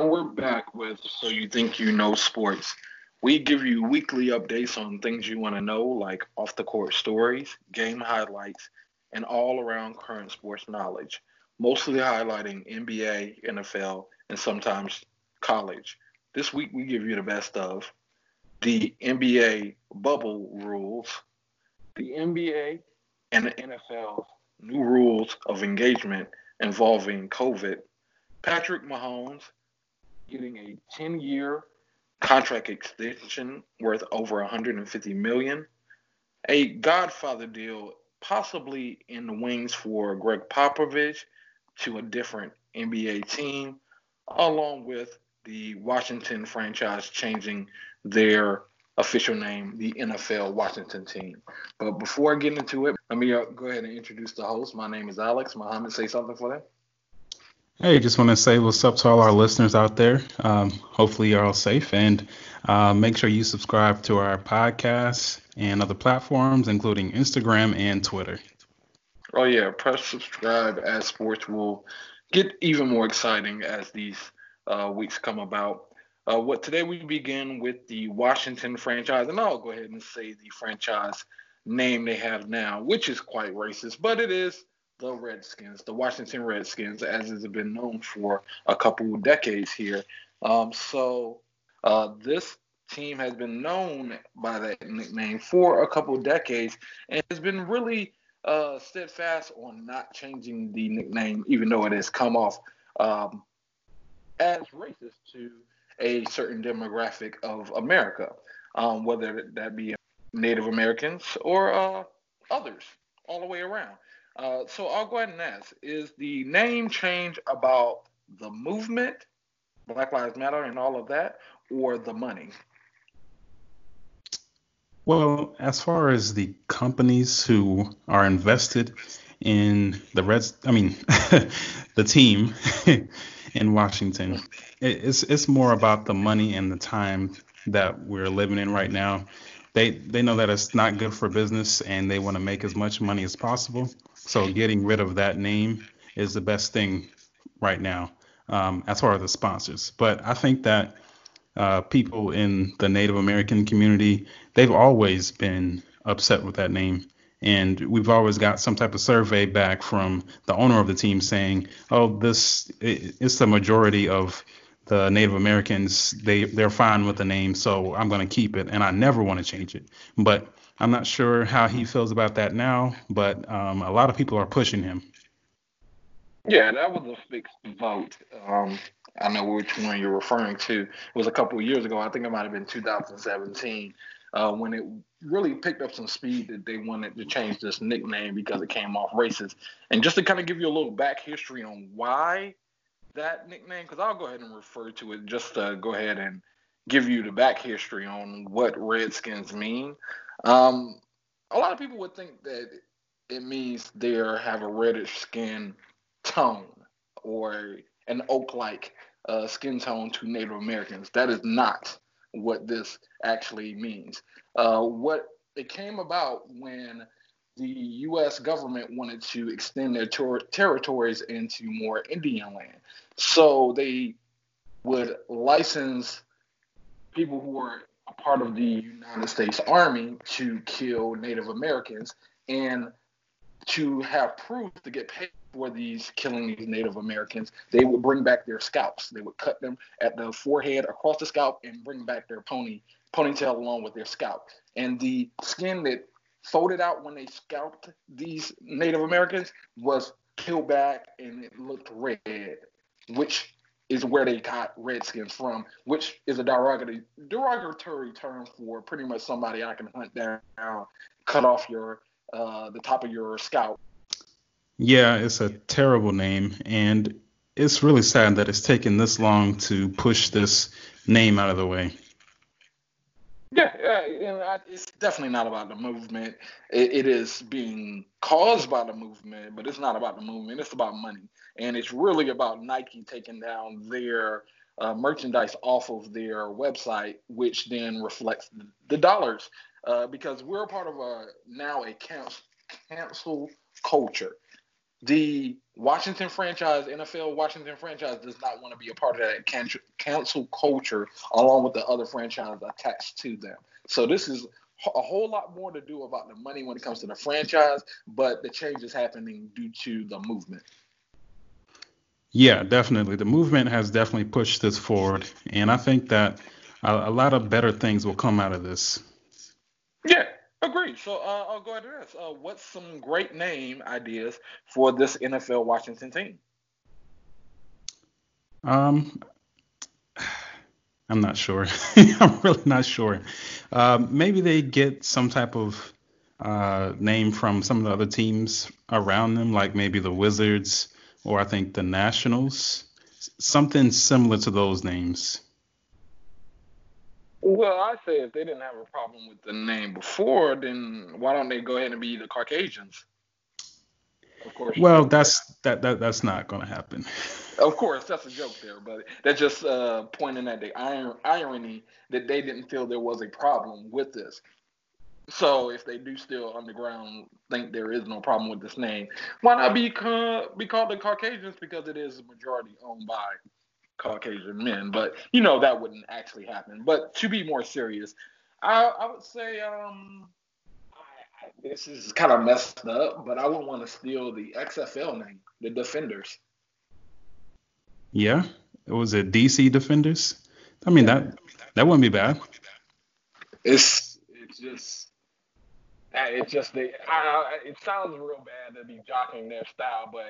and we're back with So You Think You Know Sports. We give you weekly updates on things you want to know, like off-the-court stories, game highlights, and all-around current sports knowledge, mostly highlighting NBA, NFL, and sometimes college. This week, we give you the best of the NBA bubble rules, the NBA and the NFL's new rules of engagement involving COVID, Patrick Mahomes getting a 10-year contract extension worth over $150 million, a Godfather deal possibly in the wings for Gregg Popovich to a different NBA team, along with the Washington franchise changing their official name, the NFL Washington team. But before I get into it, let me go ahead and introduce the host. My name is Alex. Muhammad, say something for them. Hey, just want to say what's up to all our listeners out there. Hopefully you're all safe, and make sure you subscribe to our podcast and other platforms, including Instagram and Twitter. Oh, yeah. Press subscribe as sports will get even more exciting as these weeks come about. Today we begin with the Washington franchise, and I'll go ahead and say the franchise name they have now, which is quite racist, but it is the Redskins, the Washington Redskins, as it's been known for a couple of decades here. This team has been known by that nickname for a couple of decades and has been really steadfast on not changing the nickname, even though it has come off as racist to a certain demographic of America, whether that be Native Americans or others all the way around. So I'll go ahead and ask, is the name change about the movement, Black Lives Matter and all of that, or the money? Well, as far as the companies who are invested in the the team in Washington, it's more about the money and the time that we're living in right now. They know that it's not good for business, and they want to make as much money as possible. So getting rid of that name is the best thing right now, as far as the sponsors. But I think that people in the Native American community, they've always been upset with that name. And we've always got some type of survey back from the owner of the team saying, oh, it's the majority of the Native Americans, they're fine with the name, so I'm going to keep it, and I never want to change it. But I'm not sure how he feels about that now, but a lot of people are pushing him. Yeah, that was a fixed vote. I know which one you're referring to. It was a couple of years ago. I think it might have been 2017 when it really picked up some speed that they wanted to change this nickname because it came off racist. And just to kind of give you a little back history on why that nickname, because I'll go ahead and refer to it just to go ahead and give you the back history on what Redskins mean. A lot of people would think that it means they have a reddish skin tone or an oak-like skin tone to Native Americans. That is not what this actually means. What it came about when the U.S. government wanted to extend their territories into more Indian land. So they would license people who were a part of the United States Army to kill Native Americans and to have proof to get paid for killing these Native Americans. They would bring back their scalps. They would cut them at the forehead across the scalp and bring back their ponytail along with their scalp. And the skin that folded out when they scalped these Native Americans was peeled back and it looked red, which is where they got Redskins from, which is a derogatory term for pretty much somebody I can hunt down, cut off your the top of your scalp. Yeah, it's a terrible name, and it's really sad that it's taken this long to push this name out of the way. Yeah, it's definitely not about the movement. It is being caused by the movement, but it's not about the movement. It's about money, and it's really about Nike taking down their merchandise off of their website, which then reflects the dollars because we're a part of a cancel culture. The Washington franchise, NFL Washington franchise does not want to be a part of that cancel culture along with the other franchises attached to them. So this is a whole lot more to do about the money when it comes to the franchise, but the change is happening due to the movement. Yeah, definitely. The movement has definitely pushed this forward, and I think that a lot of better things will come out of this. Yeah. Agreed. So I'll go ahead and ask, what's some great name ideas for this NFL Washington team? I'm not sure. I'm really not sure. Maybe they get some type of name from some of the other teams around them, like maybe the Wizards or I think the Nationals, something similar to those names. Well, I say if they didn't have a problem with the name before, then why don't they go ahead and be the Caucasians? Of course. Well, that's not going to happen. Of course, that's a joke there, but that's just pointing at the irony that they didn't feel there was a problem with this. So if they do still underground think there is no problem with this name, why not be called the Caucasians, because it is a majority owned by Caucasian men, but you know that wouldn't actually happen. But to be more serious, I would say this is kind of messed up, but I wouldn't want to steal the XFL name, the Defenders. Yeah, was it DC Defenders? I mean, yeah. that wouldn't be bad. It sounds real bad to be jockeying their style, but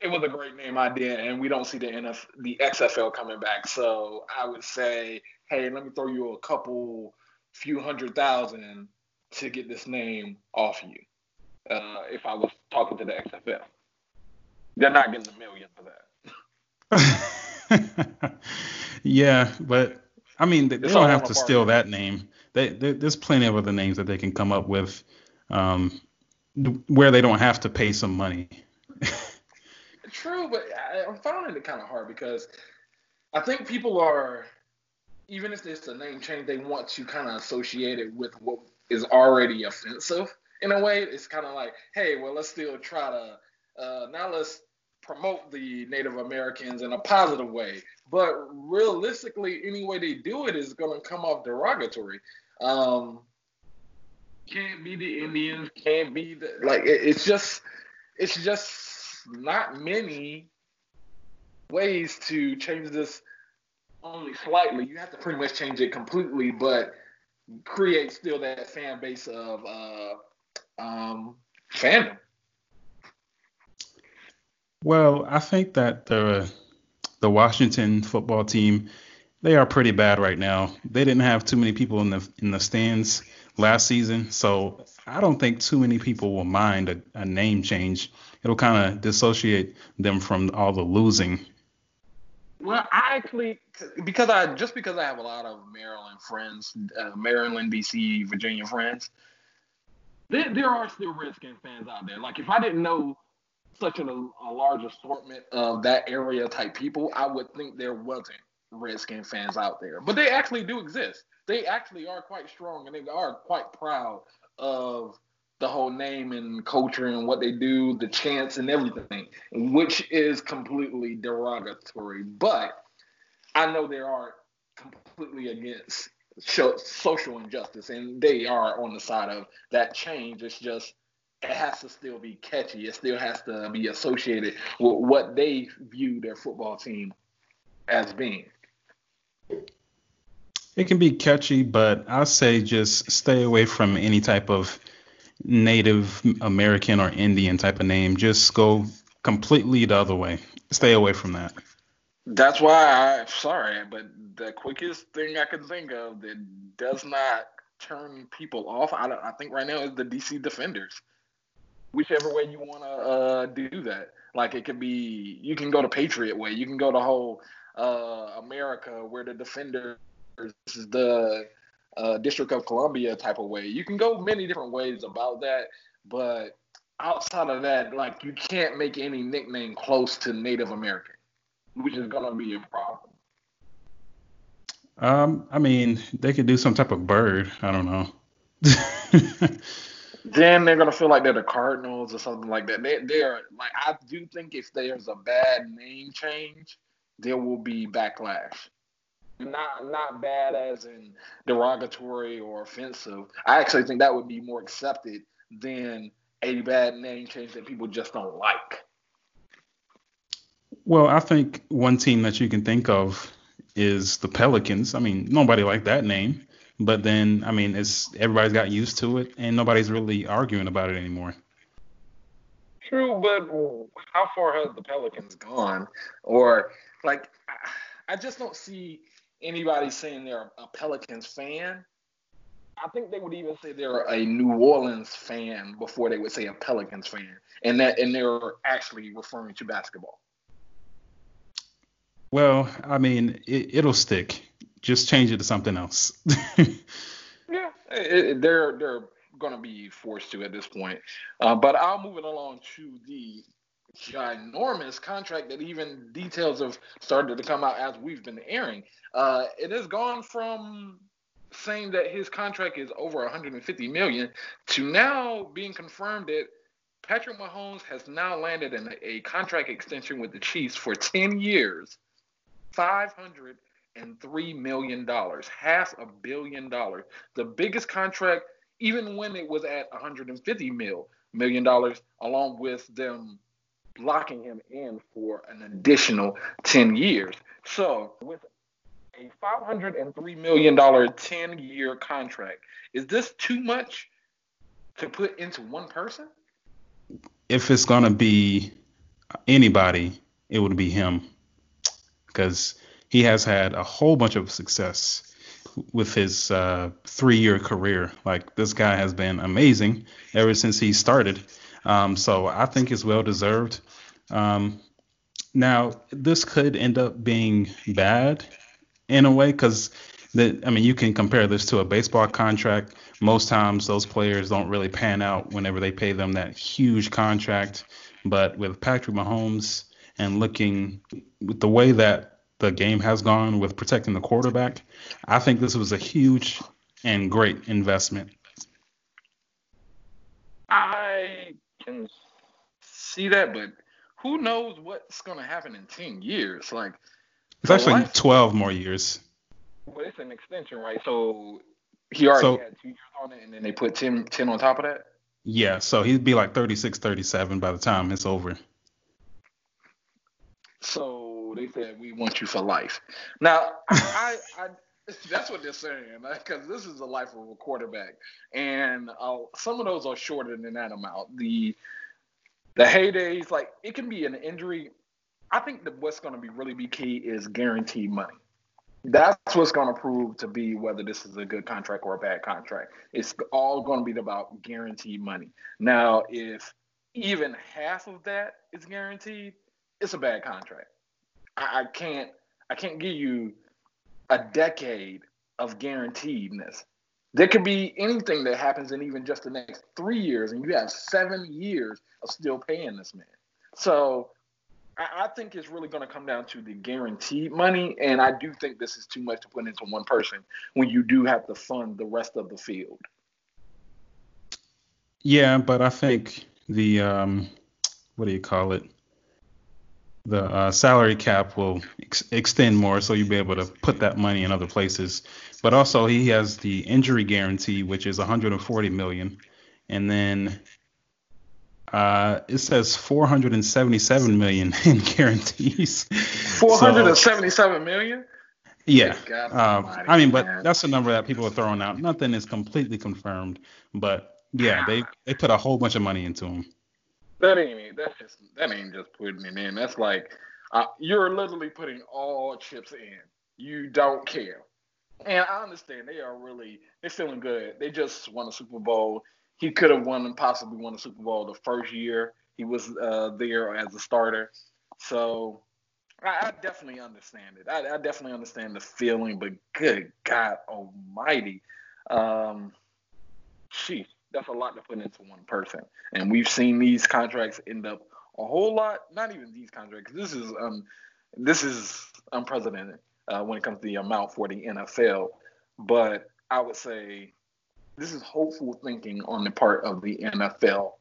it was a great name idea, and we don't see the XFL coming back. So I would say, hey, let me throw you a few $100,000 to get this name off you. If I was talking to the XFL, they're not getting $1 million for that. Yeah, but I mean, they don't have to steal that name. There's plenty of other names that they can come up with where they don't have to pay some money. True, but I'm finding it kind of hard because I think people are, even if it's a name change, they want to kind of associate it with what is already offensive in a way. It's kind of like, hey, well, let's still try to, now let's promote the Native Americans in a positive way. But realistically, any way they do it is going to come off derogatory. Can't be the Indians, can't be the, like, it's just not many ways to change this only slightly. You have to pretty much change it completely, but create still that fan base of fandom. Well, I think that the Washington football team, they are pretty bad right now. They didn't have too many people in the stands last season, so I don't think too many people will mind a name change. It'll kind of dissociate them from all the losing. Well, I actually, because I have a lot of Maryland friends, Maryland, D.C., Virginia friends, there are still Redskins fans out there. Like, if I didn't know such a large assortment of that area type people, I would think there wasn't Redskin fans out there. But they actually do exist. They actually are quite strong, and they are quite proud of the whole name and culture and what they do, the chants and everything, which is completely derogatory. But I know they are completely against social injustice, and they are on the side of that change. It's just it has to still be catchy. It still has to be associated with what they view their football team as being. It can be catchy, but I say just stay away from any type of Native American or Indian type of name. Just go completely the other way. Stay away from that. That's why I'm sorry, but the quickest thing I can think of that does not turn people off, I think right now, is the DC Defenders. Whichever way you want to do that. Like, it could be, you can go the Patriot way. You can go the whole America where the Defenders is the District of Columbia type of way. You can go many different ways about that, but outside of that, like, you can't make any nickname close to Native American, which is going to be a problem. I mean, they could do some type of bird. I don't know. then they're going to feel like they're the Cardinals or something like that. They're like, I do think if there's a bad name change, there will be backlash. Not bad as in derogatory or offensive. I actually think that would be more accepted than a bad name change that people just don't like. Well, I think one team that you can think of is the Pelicans. I mean, nobody liked that name. But then, I mean, everybody's got used to it, and nobody's really arguing about it anymore. True, but how far has the Pelicans gone? Or, like, I just don't see anybody saying they're a Pelicans fan. I think they would even say they're a New Orleans fan before they would say a Pelicans fan, and they're actually referring to basketball. Well, I mean, it'll stick. Just change it to something else. Yeah, they're going to be forced to at this point. But I'll move it along to the ginormous contract that even details have started to come out as we've been airing. It has gone from saying that his contract is over $150 million to now being confirmed that Patrick Mahomes has now landed in a contract extension with the Chiefs for 10 years, $503 million, $500 million, the biggest contract, even when it was at $150 million, along with them locking him in for an additional 10 years. So with a $503 million 10-year contract, is this too much to put into one person? If it's going to be anybody, it would be him, because he has had a whole bunch of success with his 3-year career. Like, this guy has been amazing ever since he started. So I think it's well-deserved. Now, this could end up being bad in a way because, I mean, you can compare this to a baseball contract. Most times those players don't really pan out whenever they pay them that huge contract. But with Patrick Mahomes and looking with the way that the game has gone with protecting the quarterback, I think this was a huge and great investment. I can see that, but who knows what's going to happen in 10 years? Like, it's actually 12 more years. But it's an extension, right? So he already had 2 years on it, and then they put 10 on top of that? Yeah, so he'd be like 36, 37 by the time it's over. So they said, we want you for life. Now, I that's what they're saying, because this is the life of a quarterback. And some of those are shorter than that amount. The heydays, like, it can be an injury. I think that what's going to be really key is guaranteed money. That's what's going to prove to be whether this is a good contract or a bad contract. It's all going to be about guaranteed money. Now, if even half of that is guaranteed, it's a bad contract. I can't give you a decade of guaranteedness. There could be anything that happens in even just the next 3 years, and you have 7 years of still paying this man. So I think it's really going to come down to the guaranteed money, and I do think this is too much to put into one person when you do have to fund the rest of the field. Yeah, but I think the The salary cap will extend more, so you'll be able to put that money in other places. But also, he has the injury guarantee, which is $140 million. And then it says $477 million in guarantees. $477 million? Yeah. I mean, but that's a number that people are throwing out. Nothing is completely confirmed. But, yeah, they put a whole bunch of money into him. That ain't just putting it in. That's like you're literally putting all chips in. You don't care. And I understand they're feeling good. They just won a Super Bowl. He could have won and possibly won a Super Bowl the first year he was there as a starter. So I definitely understand it. I definitely understand the feeling. But good God Almighty, sheesh. That's a lot to put into one person. And we've seen these contracts end up a whole lot. Not even these contracts. This is unprecedented when it comes to the amount for the NFL. But I would say This is hopeful thinking on the part of the NFL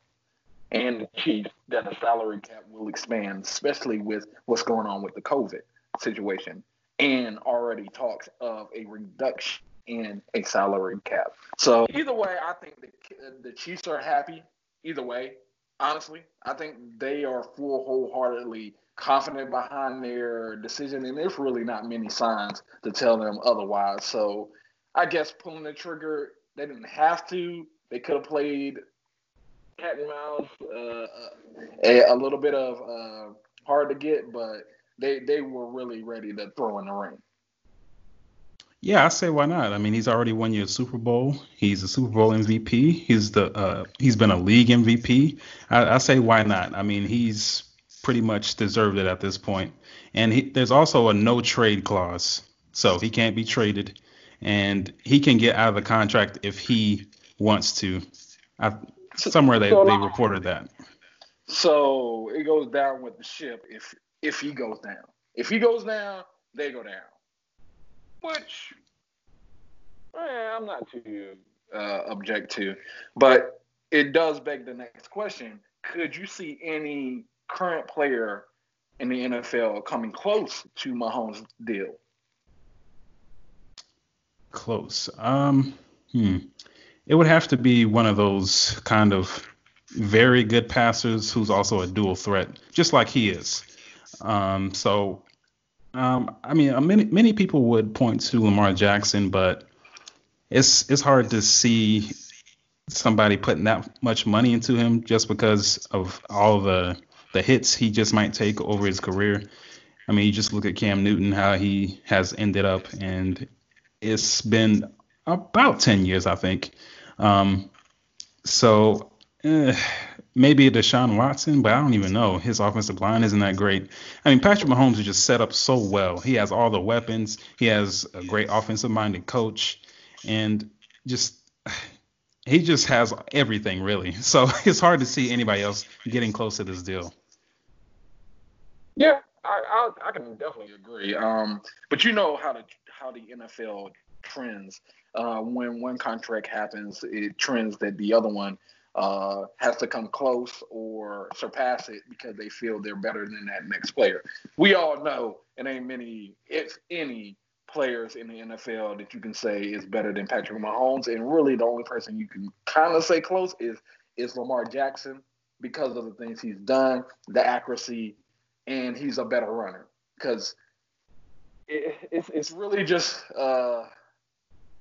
and the Chiefs that the salary cap will expand, especially with what's going on with the COVID situation, and already talks of a reduction in a salary cap. So either way, I think the Chiefs are happy. Either way, honestly, I think they are wholeheartedly confident behind their decision, and there's really not many signs to tell them otherwise. So I guess pulling the trigger, they didn't have to. They could have played cat and mouse, a little bit of hard to get, but they were really ready to throw in the ring. Yeah, I say why not? I mean, he's already won your Super Bowl. He's a Super Bowl MVP. He's been a league MVP. I say why not? I mean, he's pretty much deserved it at this point. And there's also a no trade clause, so he can't be traded, and he can get out of the contract if he wants to. Somewhere they reported that. So it goes down with the ship if he goes down. If he goes down, they go down. Which I'm not too object to. But it does beg the next question. Could you see any current player in the NFL coming close to Mahomes' deal? Close. It would have to be one of those kind of very good passers who's also a dual threat, just like he is. I mean, many people would point to Lamar Jackson, but it's hard to see somebody putting that much money into him just because of all the hits he just might take over his career. I mean, you just look at Cam Newton, how he has ended up, and it's been about 10 years, I think. Maybe a Deshaun Watson, but I don't even know. His offensive line isn't that great. I mean, Patrick Mahomes is just set up so well. He has all the weapons. He has a great offensive-minded coach. And he just has everything, really. So it's hard to see anybody else getting close to this deal. Yeah, I can definitely agree. But you know how the NFL trends. When one contract happens, it trends that the other one has to come close or surpass it because they feel they're better than that next player. We all know it ain't many, if any, players in the NFL that you can say is better than Patrick Mahomes, and really the only person you can kind of say close is Lamar Jackson because of the things he's done, the accuracy, and he's a better runner. Because it's really just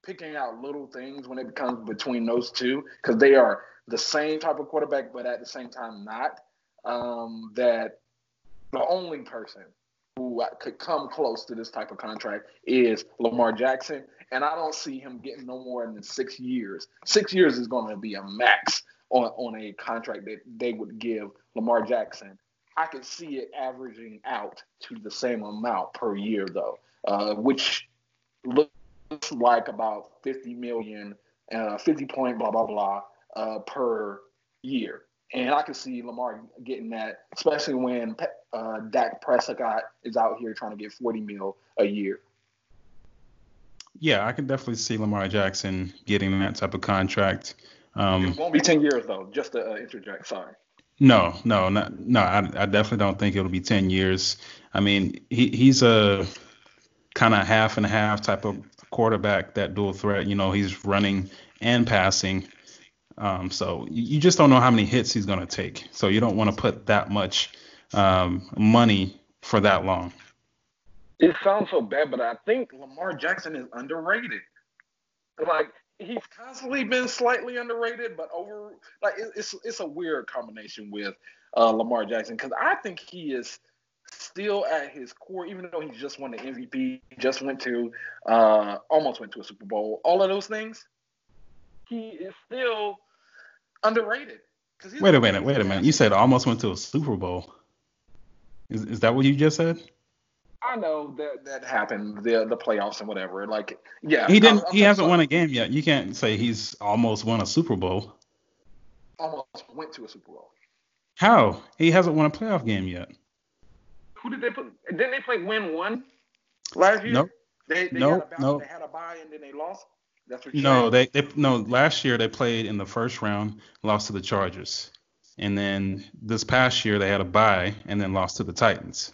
picking out little things when it comes between those two, because they are the same type of quarterback, but at the same time not, that the only person who could come close to this type of contract is Lamar Jackson, and I don't see him getting no more than 6 years. 6 years is going to be a max on a contract that they would give Lamar Jackson. I could see it averaging out to the same amount per year, though, which looks like about $50 million, 50 point blah, blah, blah, per year. And I can see Lamar getting that, especially when Dak Prescott is out here trying to get $40 million a year. Yeah, I can definitely see Lamar Jackson getting that type of contract. It won't be 10 years, though, just to interject. Sorry. No. I definitely don't think it'll be 10 years. I mean, he's a kind of half and half type of quarterback, that dual threat. You know, he's running and passing. So you just don't know how many hits he's going to take. So you don't want to put that much money for that long. It sounds so bad, but I think Lamar Jackson is underrated. Like, he's constantly been slightly underrated, but it's a weird combination with Lamar Jackson, because I think he is still at his core, even though he just won the MVP, just almost went to a Super Bowl, all of those things. He is still underrated. Wait a minute. You said almost went to a Super Bowl. Is that what you just said? I know that happened, the playoffs and whatever. Like, yeah. He didn't. He hasn't won a game yet. You can't say he's almost won a Super Bowl. Almost went to a Super Bowl. How? He hasn't won a playoff game yet. Who did they put? Didn't they play win one last year? Nope. They had a bye and then they lost. That's what you're saying? No, last year they played in the first round, lost to the Chargers. And then this past year they had a bye and then lost to the Titans.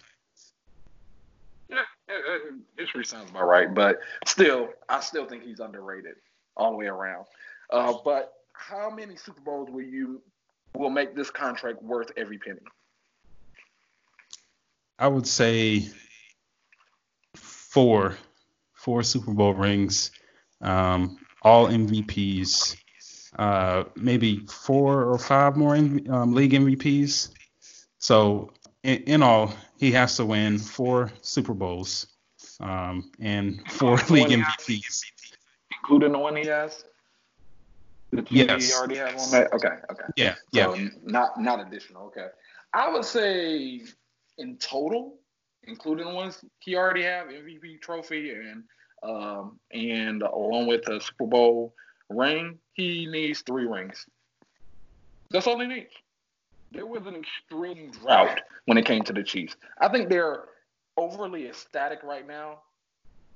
Yeah, it sounds about right. But still, I still think he's underrated all the way around. But how many Super Bowls will make this contract worth every penny? I would say four Super Bowl rings, all MVPs, maybe 4 or 5 more league MVPs. So in all, he has to win 4 Super Bowls and 4 league MVPs, including the one he has. Yes. Already have one? Okay. Yeah. So not additional. Okay. I would say in total, including the ones he already have, MVP trophy and along with a Super Bowl ring, he needs 3 rings. That's all he needs. There was an extreme drought when it came to the Chiefs. I think they're overly ecstatic right now.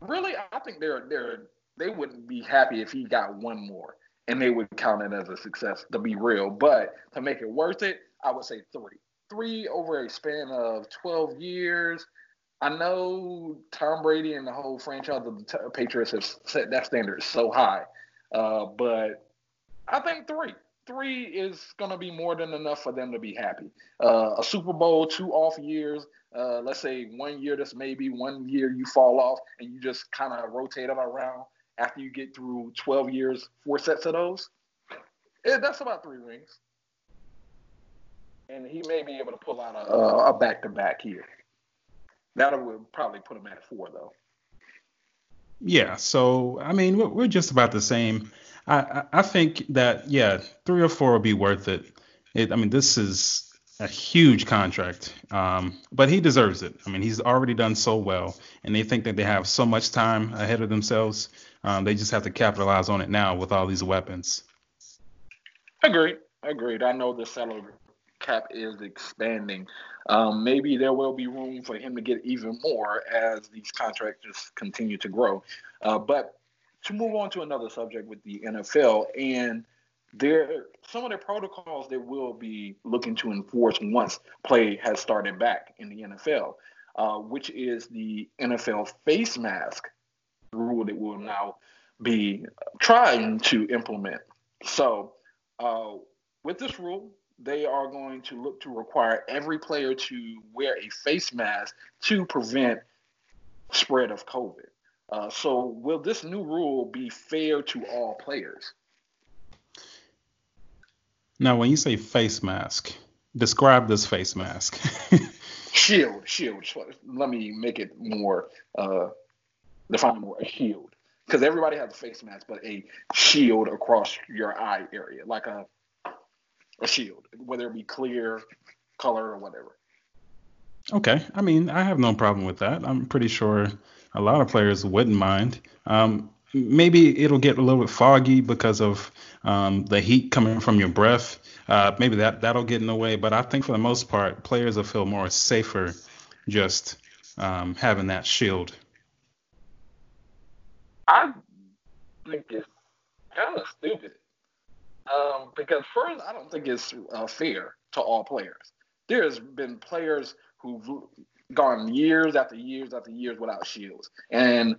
Really, I think they wouldn't be happy if he got one more. And they would count it as a success, to be real. But to make it worth it, I would say 3. 3 over a span of 12 years. I know Tom Brady and the whole franchise of the Patriots have set that standard so high. But I think 3. 3 is going to be more than enough for them to be happy. A Super Bowl, 2 off years. Let's say 1 year, that's maybe 1 year you fall off and you just kind of rotate them around. After you get through 12 years, 4 sets of those, that's about 3 rings. And he may be able to pull out a back-to-back here. That would probably put him at 4, though. Yeah, so, I mean, we're just about the same. I think that, 3 or 4 would be worth it. This is a huge contract, but he deserves it. I mean, he's already done so well, and they think that they have so much time ahead of themselves. They just have to capitalize on it now with all these weapons. Agreed. I know the salary cap is expanding. Maybe there will be room for him to get even more as these contracts just continue to grow. But to move on to another subject with the NFL and some of the protocols they will be looking to enforce once play has started back in the NFL, which is the NFL face mask rule that will now be trying to implement. So with this rule, they are going to look to require every player to wear a face mask to prevent spread of COVID. So will this new rule be fair to all players? Now, when you say face mask, describe this face mask. Shield. Let me make it more, define more, a shield. Because everybody has a face mask, but a shield across your eye area, like a shield, whether it be clear, color, or whatever. Okay. I mean, I have no problem with that. I'm pretty sure a lot of players wouldn't mind. Maybe it'll get a little bit foggy because of the heat coming from your breath. Maybe that'll get in the way. But I think for the most part, players will feel more safer just having that shield. I think it's kind of stupid because first, I don't think it's fair to all players. There's been players who've gone years after years after years without shields. And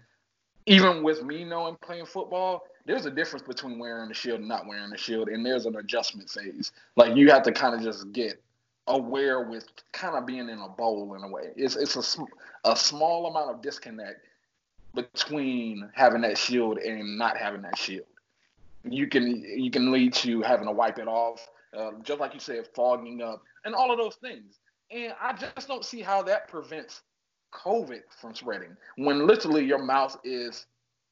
even with me knowing playing football, there's a difference between wearing a shield and not wearing a shield, and there's an adjustment phase. Like, you have to kind of just get aware with kind of being in a bowl in a way. It's a small amount of disconnect between having that shield and not having that shield. You can lead to having to wipe it off, just like you said, fogging up, and all of those things. And I just don't see how that prevents COVID from spreading when literally your mouth is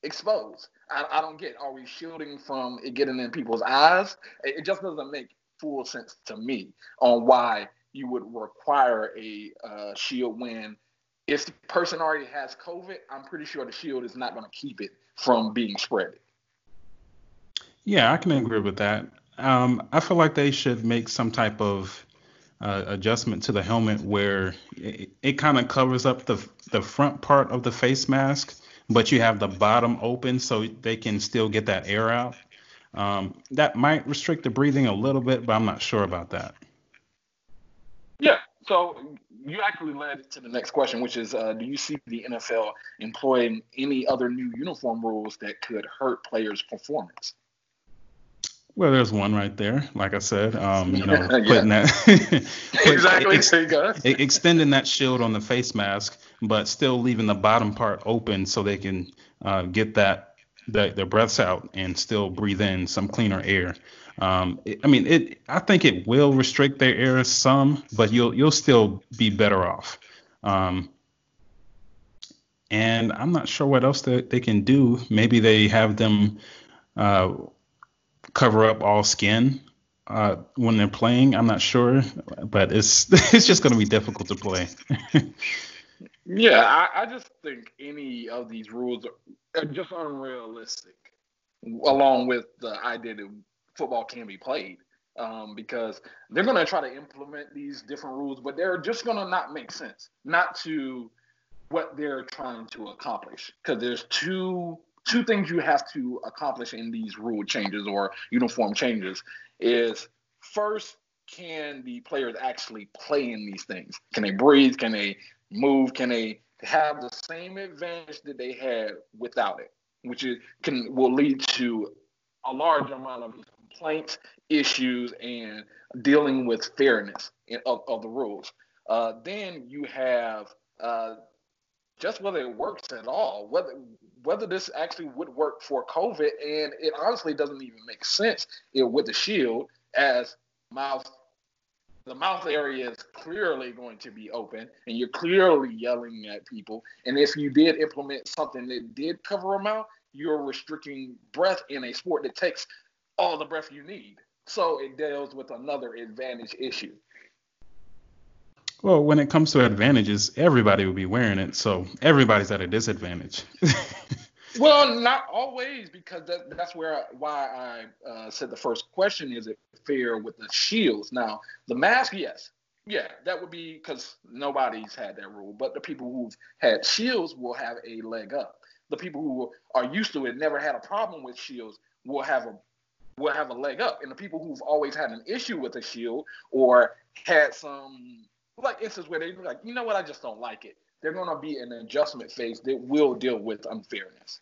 exposed. I don't get, are we shielding from it getting in people's eyes? It just doesn't make full sense to me on why you would require a shield when if the person already has COVID, I'm pretty sure the shield is not going to keep it from being spread. Yeah, I can agree with that. I feel like they should make some type of adjustment to the helmet where it kind of covers up the front part of the face mask, but you have the bottom open so they can still get that air out. That might restrict the breathing a little bit, but I'm not sure about that. Yeah, so you actually led to the next question, which is, do you see the NFL employing any other new uniform rules that could hurt players' performance? Well, there's one right there. Like I said, putting that extending that shield on the face mask, but still leaving the bottom part open so they can get their breaths out and still breathe in some cleaner air. I think it will restrict their air some, but you'll still be better off. And I'm not sure what else they can do. Maybe they have them cover up all skin when they're playing. I'm not sure, but it's just going to be difficult to play. Yeah, I just think any of these rules are just unrealistic, along with the idea that football can be played, because they're going to try to implement these different rules, but they're just going to not make sense, not to what they're trying to accomplish, because there's two things you have to accomplish in these rule changes or uniform changes is, first, can the players actually play in these things? Can they breathe? Can they move? Can they have the same advantage that they had without it? Which will lead to a large amount of complaints, issues, and dealing with fairness of the rules. Then you have just whether it works at all, whether this actually would work for COVID, and it honestly doesn't even make sense with the shield, as the mouth area is clearly going to be open, and you're clearly yelling at people. And if you did implement something that did cover them out, you're restricting breath in a sport that takes all the breath you need. So it deals with another advantage issue. Well, when it comes to advantages, everybody will be wearing it, so everybody's at a disadvantage. Well, not always, because that's why I said the first question, is it fair with the shields? Now, the mask, yes. Yeah, that would be because nobody's had that rule, but the people who've had shields will have a leg up. The people who are used to it, never had a problem with shields, will have a leg up. And the people who've always had an issue with a shield or had some... like instances where they're like, you know what, I just don't like it. They're going to be in an adjustment phase that will deal with unfairness.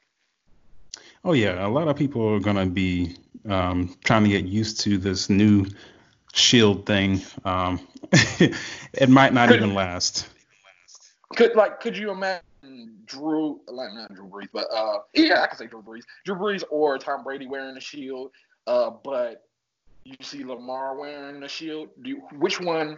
Oh, yeah. A lot of people are going to be trying to get used to this new shield thing. It might not even last. Could you imagine Drew Brees. Drew Brees or Tom Brady wearing a shield, but you see Lamar wearing a shield. Which one?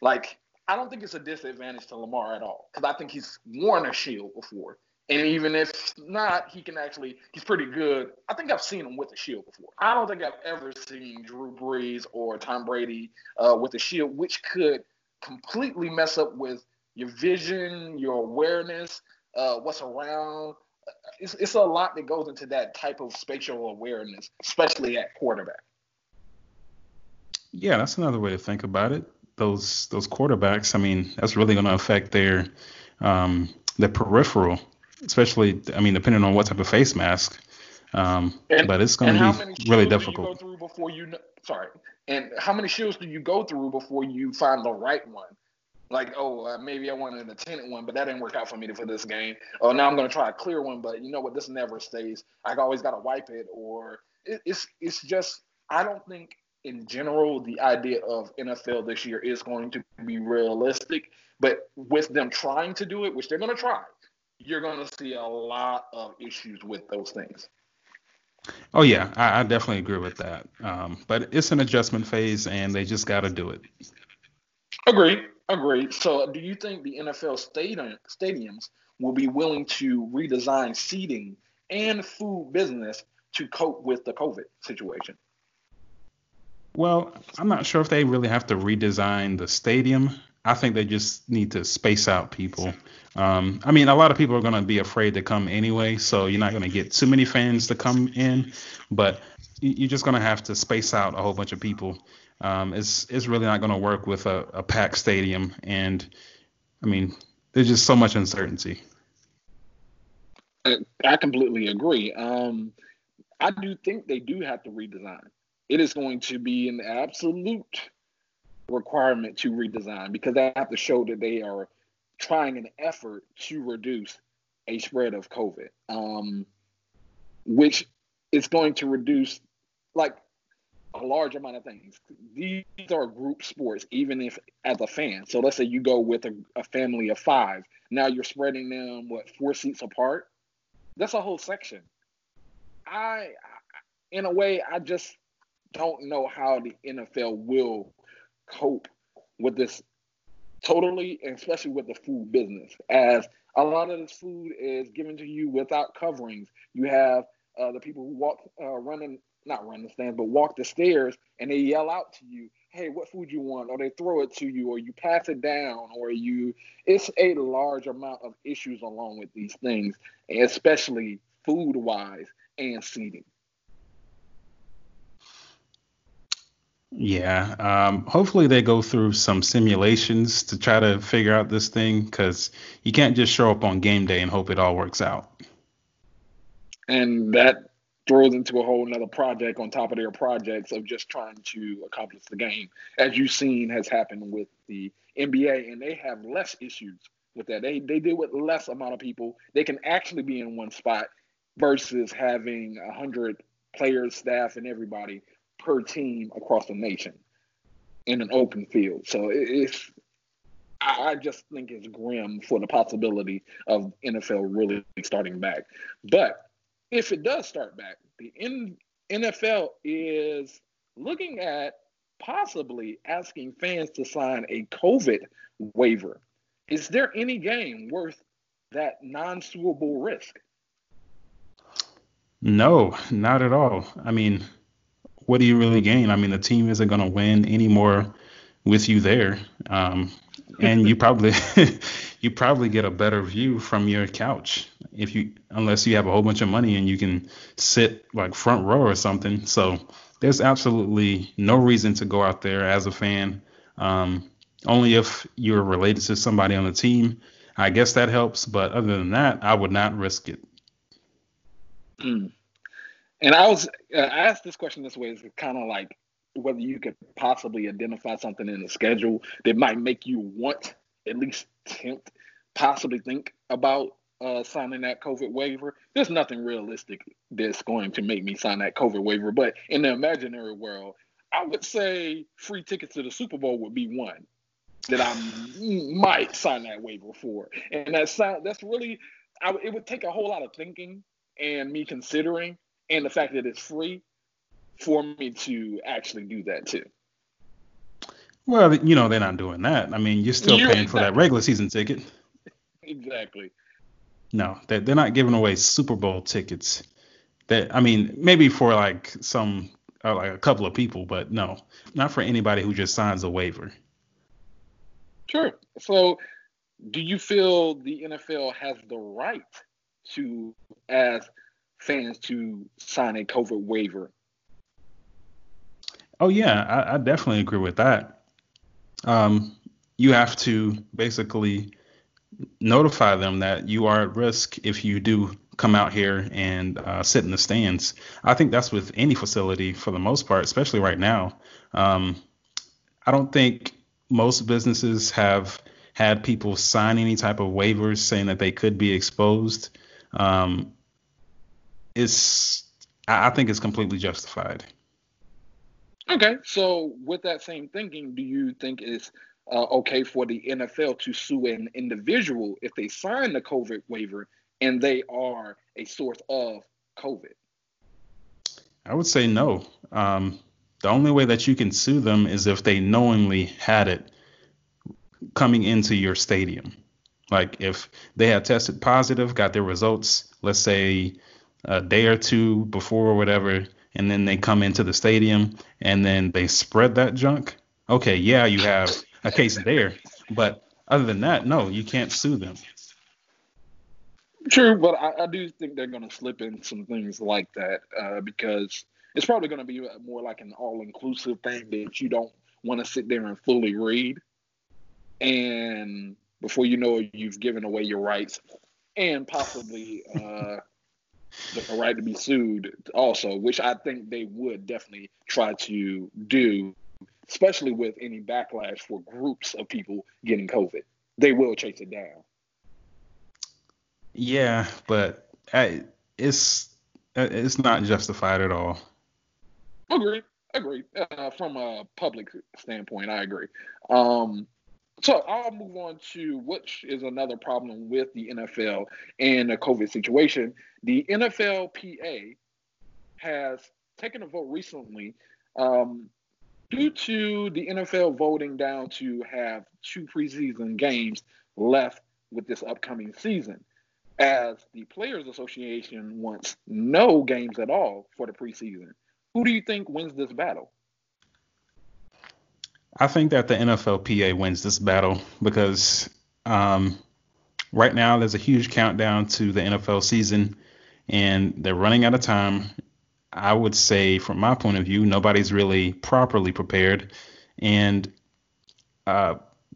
Like, I don't think it's a disadvantage to Lamar at all, because I think he's worn a shield before. And even if not, he's pretty good. I think I've seen him with a shield before. I don't think I've ever seen Drew Brees or Tom Brady with a shield, which could completely mess up with your vision, your awareness, what's around. It's a lot that goes into that type of spatial awareness, especially at quarterback. Yeah, that's another way to think about it. Those quarterbacks, I mean, that's really going to affect their peripheral, especially, I mean, depending on what type of face mask. But it's going to be really difficult. And how many shields do you go through before you find the right one? Like, maybe I wanted a tinted one, but that didn't work out for me for this game. Oh, now I'm going to try a clear one, but you know what? This never stays. I always got to wipe it, or it's just, I don't think. In general, the idea of NFL this year is going to be realistic, but with them trying to do it, which they're going to try, you're going to see a lot of issues with those things. Oh, yeah, I definitely agree with that. But it's an adjustment phase, and they just got to do it. Agreed. So do you think the NFL stadiums will be willing to redesign seating and food business to cope with the COVID situation? Well, I'm not sure if they really have to redesign the stadium. I think they just need to space out people. A lot of people are going to be afraid to come anyway, so you're not going to get too many fans to come in, but you're just going to have to space out a whole bunch of people. It's really not going to work with a packed stadium, and, there's just so much uncertainty. I completely agree. I do think they do have to redesign. It is going to be an absolute requirement to redesign because they have to show that they are trying an effort to reduce a spread of COVID, which is going to reduce like a large amount of things. These are group sports, even if as a fan. So let's say you go with a family of five. Now you're spreading them, 4 seats apart? That's a whole section. In a way, I just don't know how the NFL will cope with this totally, and especially with the food business, as a lot of this food is given to you without coverings. You have the people who walk the stairs, and they yell out to you, hey, what food you want? Or they throw it to you, or you pass it down, it's a large amount of issues along with these things, especially food-wise and seating. Yeah. Hopefully they go through some simulations to try to figure out this thing, because you can't just show up on game day and hope it all works out. And that throws into a whole nother project on top of their projects of just trying to accomplish the game, as you've seen has happened with the NBA, and they have less issues with that. They deal with less amount of people. They can actually be in one spot versus having 100 players, staff, and everybody per team across the nation in an open field. So I just think it's grim for the possibility of NFL really starting back. But if it does start back, the NFL is looking at possibly asking fans to sign a COVID waiver. Is there any game worth that non-suable risk? No, not at all. I mean, what do you really gain? I mean, the team isn't going to win anymore with you there. And you probably get a better view from your couch unless you have a whole bunch of money and you can sit like front row or something. So there's absolutely no reason to go out there as a fan. Only if you're related to somebody on the team. I guess that helps. But other than that, I would not risk it. Mm. And I asked this question this way. It's kind of like whether you could possibly identify something in the schedule that might make you want, at least tempt, possibly think about signing that COVID waiver. There's nothing realistic that's going to make me sign that COVID waiver. But in the imaginary world, I would say free tickets to the Super Bowl would be one that I might sign that waiver for. And that's really – it would take a whole lot of thinking and me considering. And the fact that it's free for me to actually do that, too. Well, you know, they're not doing that. I mean, you're still paying for that regular season ticket. Exactly. No, they're not giving away Super Bowl tickets. I mean, maybe for like a couple of people, but no, not for anybody who just signs a waiver. Sure. So do you feel the NFL has the right to ask fans to sign a COVID waiver? Oh, yeah, I definitely agree with that. You have to basically notify them that you are at risk if you do come out here and sit in the stands. I think that's with any facility for the most part, especially right now. I don't think most businesses have had people sign any type of waivers saying that they could be exposed. I think it's completely justified. Okay, so with that same thinking, do you think it's okay for the NFL to sue an individual if they sign the COVID waiver and they are a source of COVID? I would say no. The only way that you can sue them is if they knowingly had it coming into your stadium. Like if they had tested positive, got their results, let's say a day or two before or whatever, and then they come into the stadium and then they spread that junk. Okay, yeah, you have a case there. But other than that, no, you can't sue them. True, but I do think they're going to slip in some things like that because it's probably going to be more like an all-inclusive thing that you don't want to sit there and fully read. And before you know it, you've given away your rights and possibly the right to be sued also, which I think they would definitely try to do, especially with any backlash for groups of people getting COVID. They will chase it down. Yeah, but it's not justified at all. Agreed. From a public standpoint, I agree. So I'll move on to which is another problem with the NFL and the COVID situation. The NFLPA has taken a vote recently due to the NFL voting down to have 2 preseason games left with this upcoming season, as the Players Association wants no games at all for the preseason. Who do you think wins this battle? I think that the NFLPA wins this battle because right now there's a huge countdown to the NFL season and they're running out of time. I would say, from my point of view, nobody's really properly prepared, and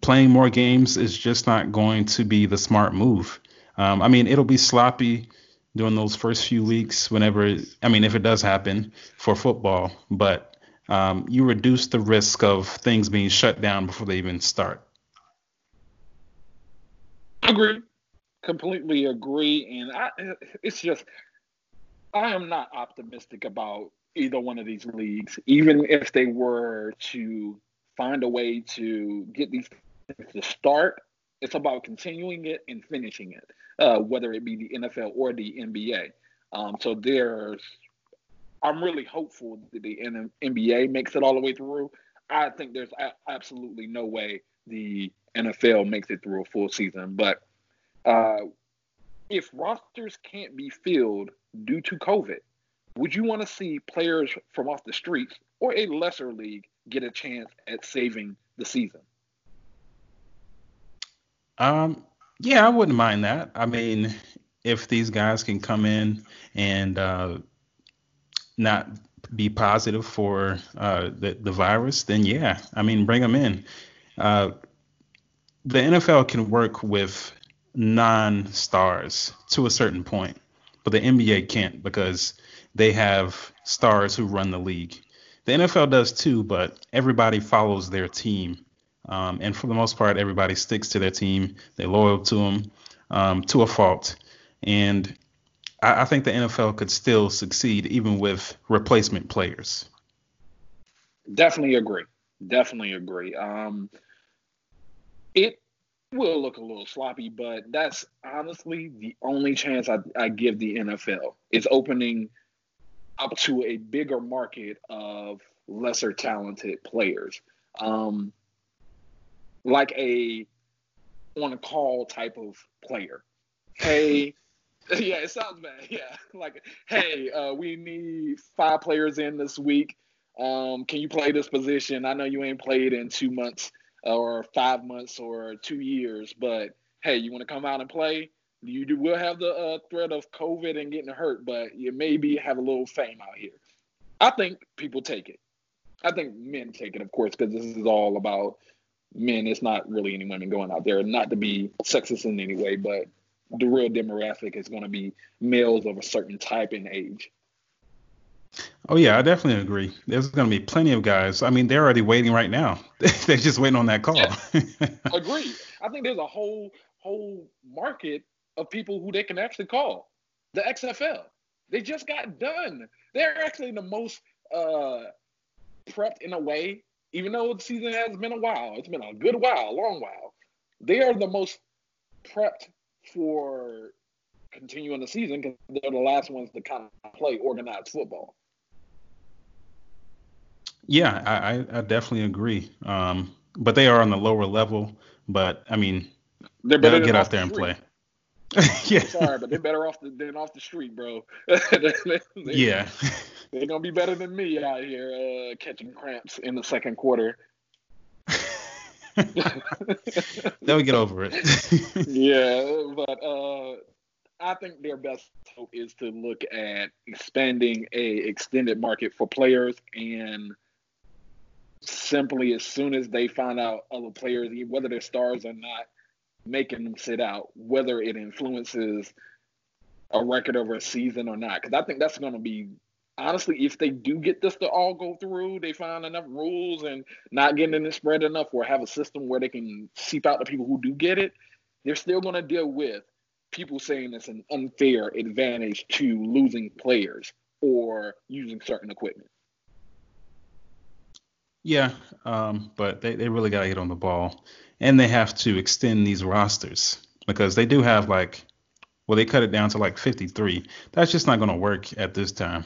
playing more games is just not going to be the smart move. I mean, it'll be sloppy during those first few weeks if it does happen for football, but you reduce the risk of things being shut down before they even start. Agree. Completely agree. And I am not optimistic about either one of these leagues, even if they were to find a way to get these things to start. It's about continuing it and finishing it, whether it be the NFL or the NBA. I'm really hopeful that the NBA makes it all the way through. I think there's absolutely no way the NFL makes it through a full season. But if rosters can't be filled due to COVID, would you want to see players from off the streets or a lesser league get a chance at saving the season? Yeah, I wouldn't mind that. I mean, if these guys can come in and not be positive for the virus, then yeah. I mean, bring them in. The NFL can work with non-stars to a certain point, but the NBA can't because they have stars who run the league. The NFL does too, but everybody follows their team. And for the most part, everybody sticks to their team. They're loyal to them to a fault. And I think the NFL could still succeed even with replacement players. Definitely agree. It will look a little sloppy, but that's honestly the only chance I give the NFL. It's opening up to a bigger market of lesser talented players. Like a on-call type of player. Hey, yeah, it sounds bad. Yeah, like, hey, we need 5 players in this week. Can you play this position? I know you ain't played in 2 months or 5 months or 2 years, but hey, you want to come out and play? You will have the threat of COVID and getting hurt, but you maybe have a little fame out here. I think people take it. I think men take it, of course, because this is all about men. It's not really any women going out there, not to be sexist in any way, but the real demographic is going to be males of a certain type and age. Oh, yeah, I definitely agree. There's going to be plenty of guys. I mean, they're already waiting right now. They're just waiting on that call. Yeah. Agreed. I think there's a whole market of people who they can actually call. The XFL. They just got done. They're actually the most prepped in a way, even though the season has been a while. It's been a good while, a long while. They are the most prepped for continuing the season because they're the last ones to kind of play organized football. Yeah, I definitely agree. But they are on the lower level. But I mean, they'll get out there and play. Yeah. I'm sorry, but they're better than off the street, bro. Yeah. They're gonna be better than me out here catching cramps in the second quarter. They'll get over it. Yeah, but I think their best hope is to look at expanding a extended market for players, and simply as soon as they find out other players, whether they're stars or not, making them sit out, whether it influences a record over a season or not. Because I think that's going to be, honestly, if they do get this to all go through, they find enough rules and not getting it spread enough or have a system where they can seep out the people who do get it, they're still going to deal with people saying it's an unfair advantage to losing players or using certain equipment. Yeah, but they really got to get on the ball. And they have to extend these rosters because they do have they cut it down to 53. That's just not going to work at this time.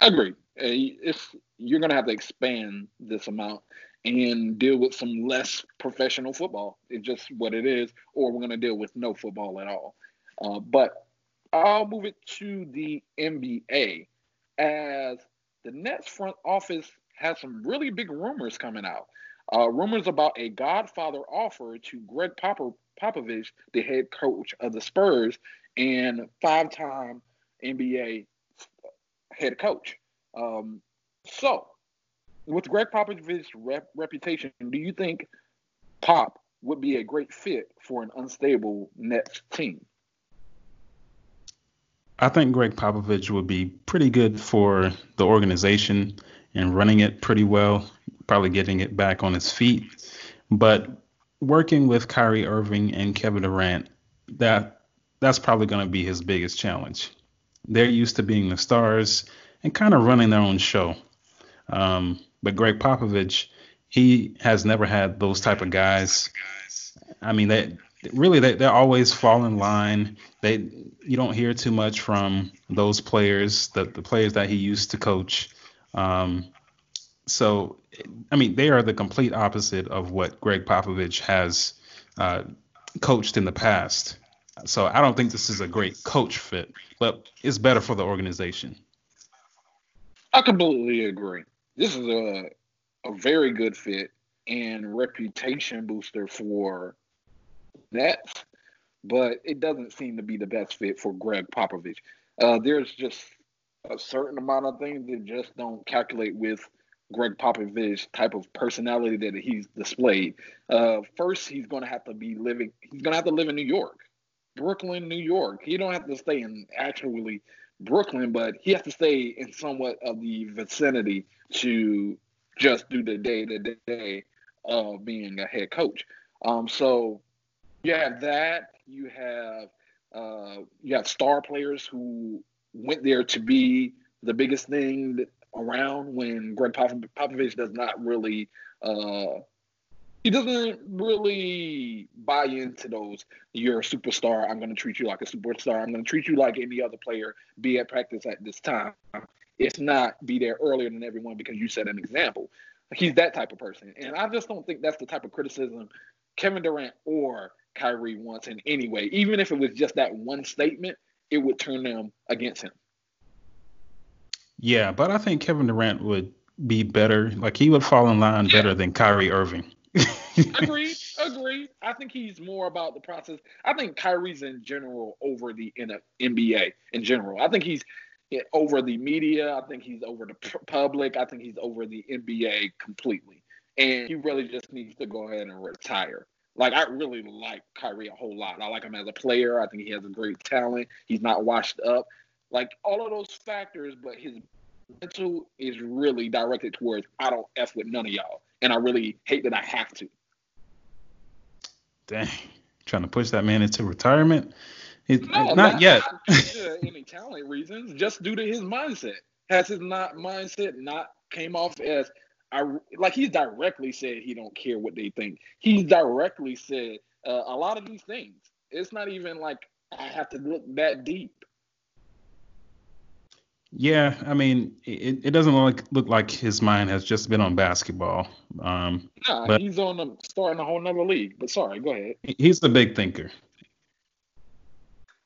I agree. If you're going to have to expand this amount and deal with some less professional football. It's just what it is, or we're going to deal with no football at all. But I'll move it to the NBA as the Nets front office has some really big rumors coming out. Rumors about a Godfather offer to Gregg Popovich, the head coach of the Spurs and five-time NBA head coach. So with Gregg Popovich's reputation, do you think Pop would be a great fit for an unstable Nets team? I think Gregg Popovich would be pretty good for the organization and running it pretty well, probably getting it back on its feet. But working with Kyrie Irving and Kevin Durant, that's probably going to be his biggest challenge. They're used to being the stars and kind of running their own show. But Gregg Popovich, he has never had those type of guys. I mean, they're always fall in line. You don't hear too much from those players, the players that he used to coach. So, I mean, they are the complete opposite of what Gregg Popovich has coached in the past. So I don't think this is a great coach fit, but it's better for the organization. I completely agree. This is a very good fit and reputation booster for Nets, but it doesn't seem to be the best fit for Gregg Popovich. There's just a certain amount of things that just don't calculate with Gregg Popovich's type of personality that he's displayed. First, he's going to have to live in New York, Brooklyn, New York. He don't have to stay in actually Brooklyn, but he has to stay in somewhat of the vicinity to just do the day-to-day of being a head coach. So you have that. You have star players who went there to be the biggest thing around when Gregg Popovich does not really he doesn't really buy into those. You're a superstar. I'm going to treat you like a superstar. I'm going to treat you like any other player. Be at practice at this time. It's not be there earlier than everyone because you set an example. He's that type of person. And I just don't think that's the type of criticism Kevin Durant or Kyrie wants in any way. Even if it was just that one statement, it would turn them against him. Yeah, but I think Kevin Durant would be better. He would fall in line better than Kyrie Irving. Agreed. I think he's more about the process. I think Kyrie's in general over the NBA in general. I think he's over the media. I think he's over the public. I think he's over the NBA completely. And he really just needs to go ahead and retire. I really like Kyrie a whole lot. I like him as a player. I think he has a great talent. He's not washed up. All of those factors, but his mental is really directed towards I don't F with none of y'all. And I really hate that I have to. Dang. Trying to push that man into retirement? Not yet. Not due to any talent reasons, just due to his mindset. Has his mindset not came off as he's directly said he don't care what they think. He's directly said a lot of these things. It's not even I have to look that deep. Yeah, I mean, it doesn't look like his mind has just been on basketball. But he's starting a whole nother league. But sorry, go ahead. He's the big thinker.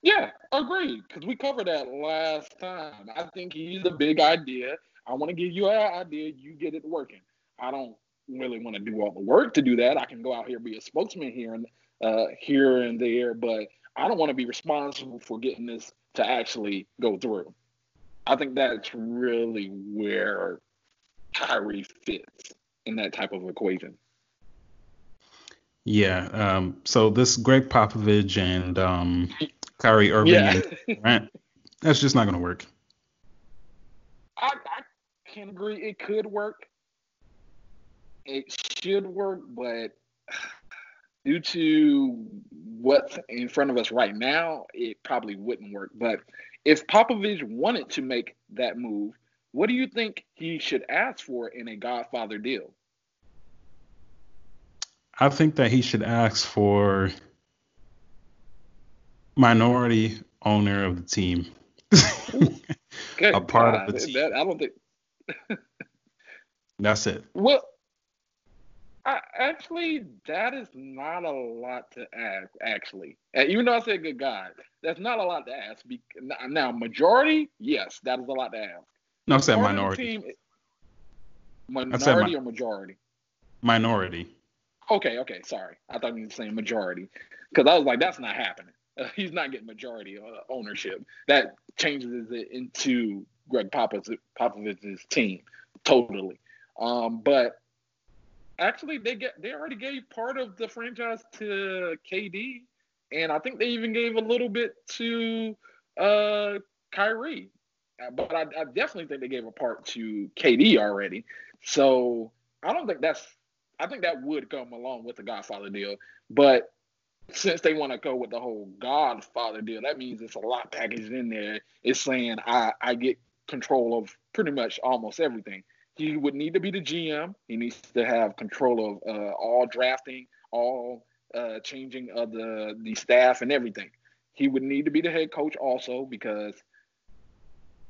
Yeah, agreed. Because we covered that last time. I think he's a big idea. I want to give you an idea. You get it working. I don't really want to do all the work to do that. I can go out here be a spokesman here and there, but I don't want to be responsible for getting this to actually go through. I think that's really where Kyrie fits in that type of equation. Yeah. So this Gregg Popovich and Kyrie Irving and Durant, that's just not going to work. I can agree. It could work. It should work, but due to what's in front of us right now, it probably wouldn't work. But if Popovich wanted to make that move, what do you think he should ask for in a Godfather deal? I think that he should ask for minority owner of the team. Good. A part of the team. I don't think that's it. Well, actually, that is not a lot to ask, actually. Even though I said good God, that's not a lot to ask. Now, majority, yes, that is a lot to ask. No, I said minority. Minority or majority? Minority. Okay, sorry. I thought you were saying majority. Because I was like, that's not happening. He's not getting majority ownership. That changes it into Gregg Popovich's team totally. But actually, they already gave part of the franchise to KD, and I think they even gave a little bit to Kyrie. But I definitely think they gave a part to KD already. So I think that would come along with the Godfather deal. But since they want to go with the whole Godfather deal, that means it's a lot packaged in there. It's saying I get control of pretty much almost everything. He would need to be the GM. He needs to have control of all drafting, all changing of the staff and everything. He would need to be the head coach also, because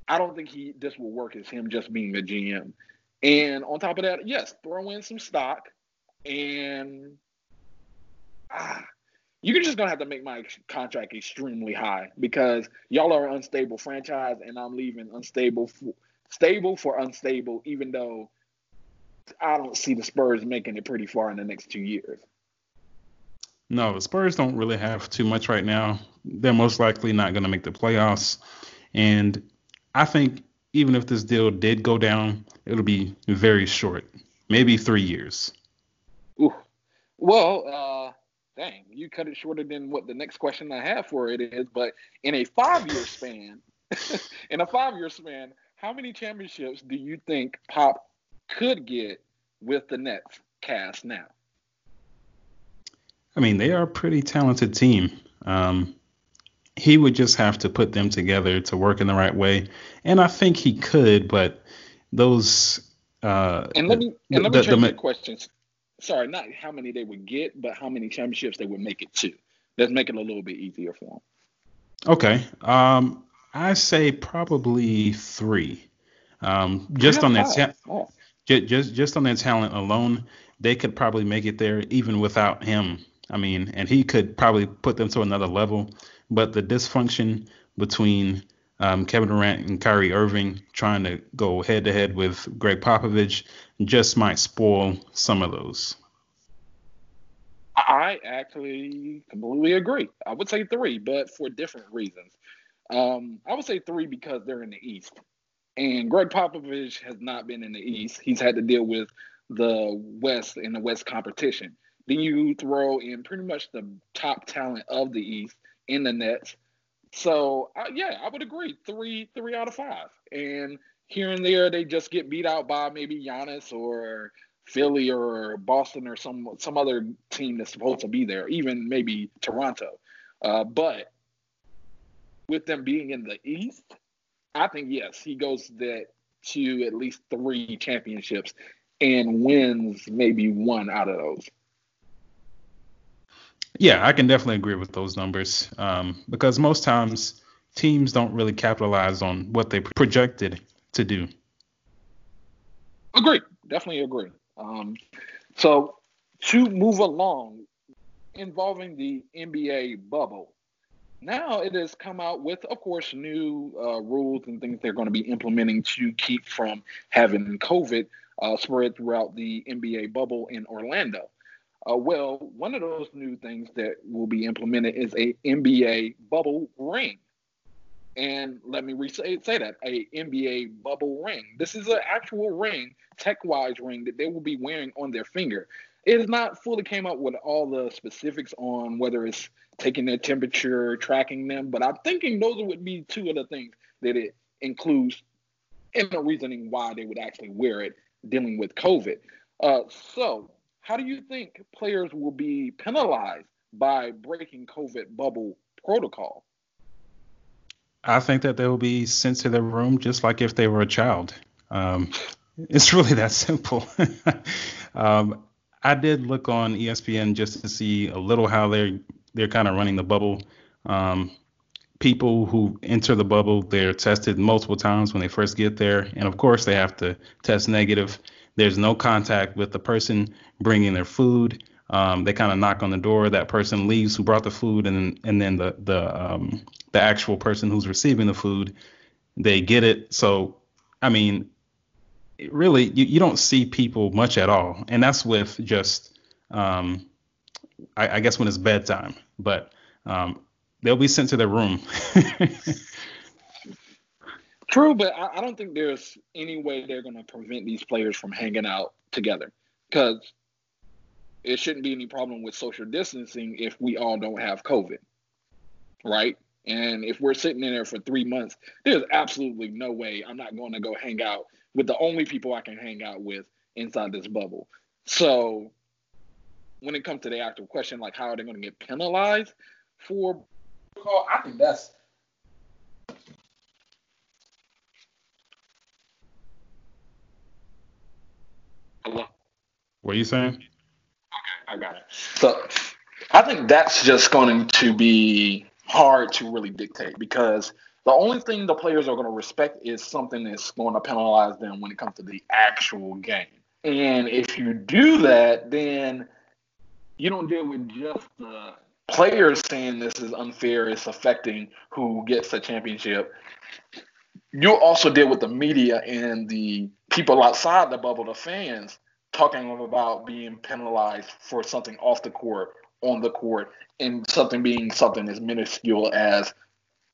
I don't think this will work as him just being a GM. And on top of that, yes, throw in some stock. And you're just going to have to make my contract extremely high, because y'all are an unstable franchise, and I'm leaving stable for unstable, even though I don't see the Spurs making it pretty far in the next 2 years. No, the Spurs don't really have too much right now. They're most likely not going to make the playoffs. And I think even if this deal did go down, it'll be very short, maybe 3 years. Ooh. Well, dang, you cut it shorter than what the next question I have for it is. But in a 5-year span, how many championships do you think Pop could get with the Nets cast now? I mean, they are a pretty talented team. He would just have to put them together to work in the right way. And I think he could, but those... And let me change the questions. Sorry, not how many they would get, but how many championships they would make it to. Let's make it a little bit easier for them. Okay. I say probably 3. Just on their talent alone, they could probably make it there even without him. I mean, and he could probably put them to another level. But the dysfunction between Kevin Durant and Kyrie Irving trying to go head-to-head with Gregg Popovich just might spoil some of those. I actually completely agree. I would say 3, but for different reasons. I would say 3 because they're in the East. And Gregg Popovich has not been in the East. He's had to deal with the West and the West competition. Then you throw in pretty much the top talent of the East in the Nets. So, I would agree. 3 out of 5. And here and there, they just get beat out by maybe Giannis or Philly or Boston or some other team that's supposed to be there, even maybe Toronto. But with them being in the East, I think, yes, he goes to at least 3 championships and wins maybe 1 out of those. Yeah, I can definitely agree with those numbers because most times teams don't really capitalize on what they projected to do. Agree. Definitely agree. So to move along, involving the NBA bubble, now it has come out with, of course, new rules and things they're going to be implementing to keep from having COVID spread throughout the NBA bubble in Orlando. Well, one of those new things that will be implemented is a NBA bubble ring. And let me say that, a NBA bubble ring. This is an actual ring, tech-wise ring, that they will be wearing on their finger. It has not fully came up with all the specifics on whether it's taking their temperature, tracking them, but I'm thinking those would be two of the things that it includes in the reasoning why they would actually wear it, dealing with COVID. So how do you think players will be penalized by breaking COVID bubble protocol? I think that they will be sent to their room just like if they were a child. It's really that simple. I did look on ESPN just to see a little how they're kind of running the bubble. People who enter the bubble, they're tested multiple times when they first get there. And, of course, they have to test negative. There's no contact with the person bringing their food. They kind of knock on the door. That person leaves who brought the food, and then the actual person who's receiving the food, they get it. So, I mean, really, you don't see people much at all. And that's with just, I guess, when it's bedtime. But they'll be sent to their room. True, but I don't think there's any way they're going to prevent these players from hanging out together, because it shouldn't be any problem with social distancing if we all don't have COVID, right? And if we're sitting in there for 3 months, there's absolutely no way I'm not going to go hang out with the only people I can hang out with inside this bubble. So when it comes to the actual question, like how are they going to get penalized for protocol, I think that's hello. What are you saying? Okay, I got it. So I think that's just going to be hard to really dictate, because the only thing the players are going to respect is something that's going to penalize them when it comes to the actual game. And if you do that, then you don't deal with just the players saying this is unfair, it's affecting who gets the championship. You also deal with the media and the people outside the bubble, the fans, talking about being penalized for something off the court, on the court, and something being something as minuscule as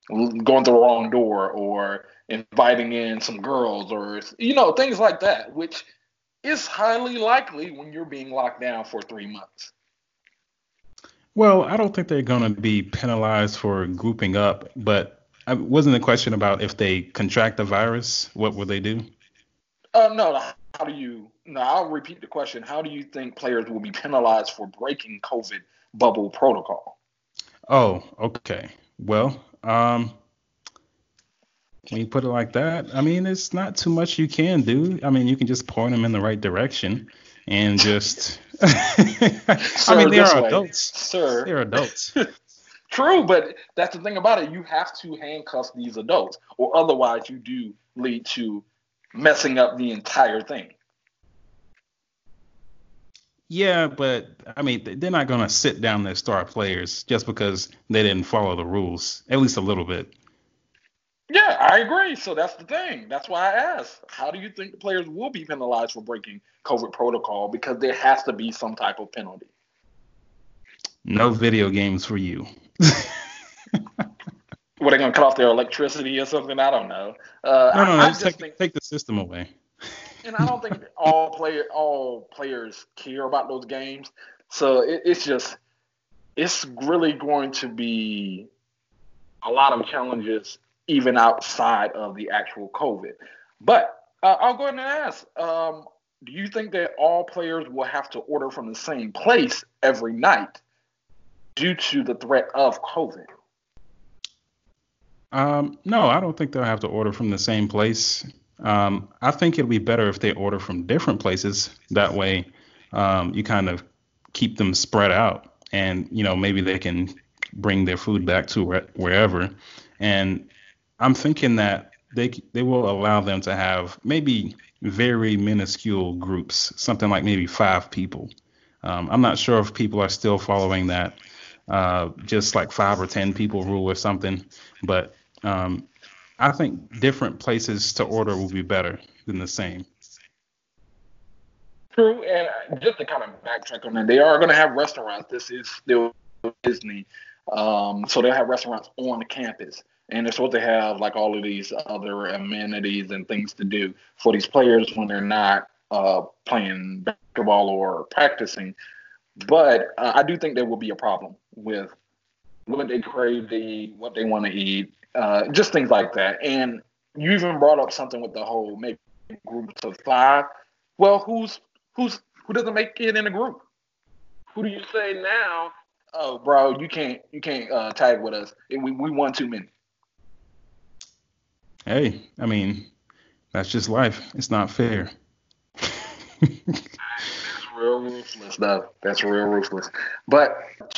going through the wrong door or inviting in some girls or, you know, things like that, which is highly likely when you're being locked down for 3 months. Well, I don't think they're going to be penalized for grouping up, but wasn't the question about if they contract the virus, what would they do? I'll repeat the question. How do you think players will be penalized for breaking COVID bubble protocol? Oh, okay. Well, when you put it like that, I mean, it's not too much you can do. I mean, you can just point them in the right direction and just, I mean, they are adults, sir. They're adults. True, but that's the thing about it. You have to handcuff these adults, or otherwise you do lead to messing up the entire thing. Yeah, but, I mean, they're not going to sit down their star players just because they didn't follow the rules, at least a little bit. Yeah, I agree. So that's the thing. That's why I asked, how do you think the players will be penalized for breaking COVID protocol? Because there has to be some type of penalty. No video games for you. Were they going to cut off their electricity or something? I don't know. I just think the system away. And I don't think all players care about those games. So it's really going to be a lot of challenges even outside of the actual COVID. But I'll go ahead and ask, do you think that all players will have to order from the same place every night due to the threat of COVID? No, I don't think they'll have to order from the same place. I think it'd be better if they order from different places. That way, you kind of keep them spread out, and you know, maybe they can bring their food back to wherever. And I'm thinking that they will allow them to have maybe very minuscule groups, something like maybe 5 people. I'm not sure if people are still following that, just like 5 or 10 people rule or something, but. I think different places to order will be better than the same. True, and just to kind of backtrack on that, they are going to have restaurants. This is still Disney, so they'll have restaurants on the campus, and they're supposed to have like all of these other amenities and things to do for these players when they're not playing basketball or practicing. But I do think there will be a problem with what they crave to eat, what they want to eat, just things like that. And you even brought up something with the whole maybe groups of five. Well, who doesn't make it in a group? Who do you say now? Oh, bro, you can't tag with us. We won too many. Hey, I mean, that's just life. It's not fair. Real ruthless, though. That's real ruthless. But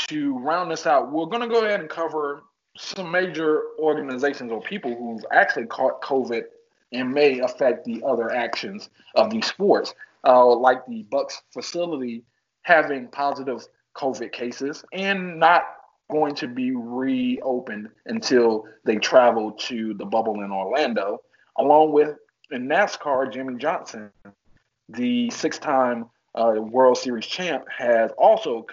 to round this out, we're going to go ahead and cover some major organizations or people who've actually caught COVID and may affect the other actions of these sports, like the Bucks facility having positive COVID cases and not going to be reopened until they travel to the bubble in Orlando, along with in NASCAR, Jimmy Johnson, the six-time World Series champ, has also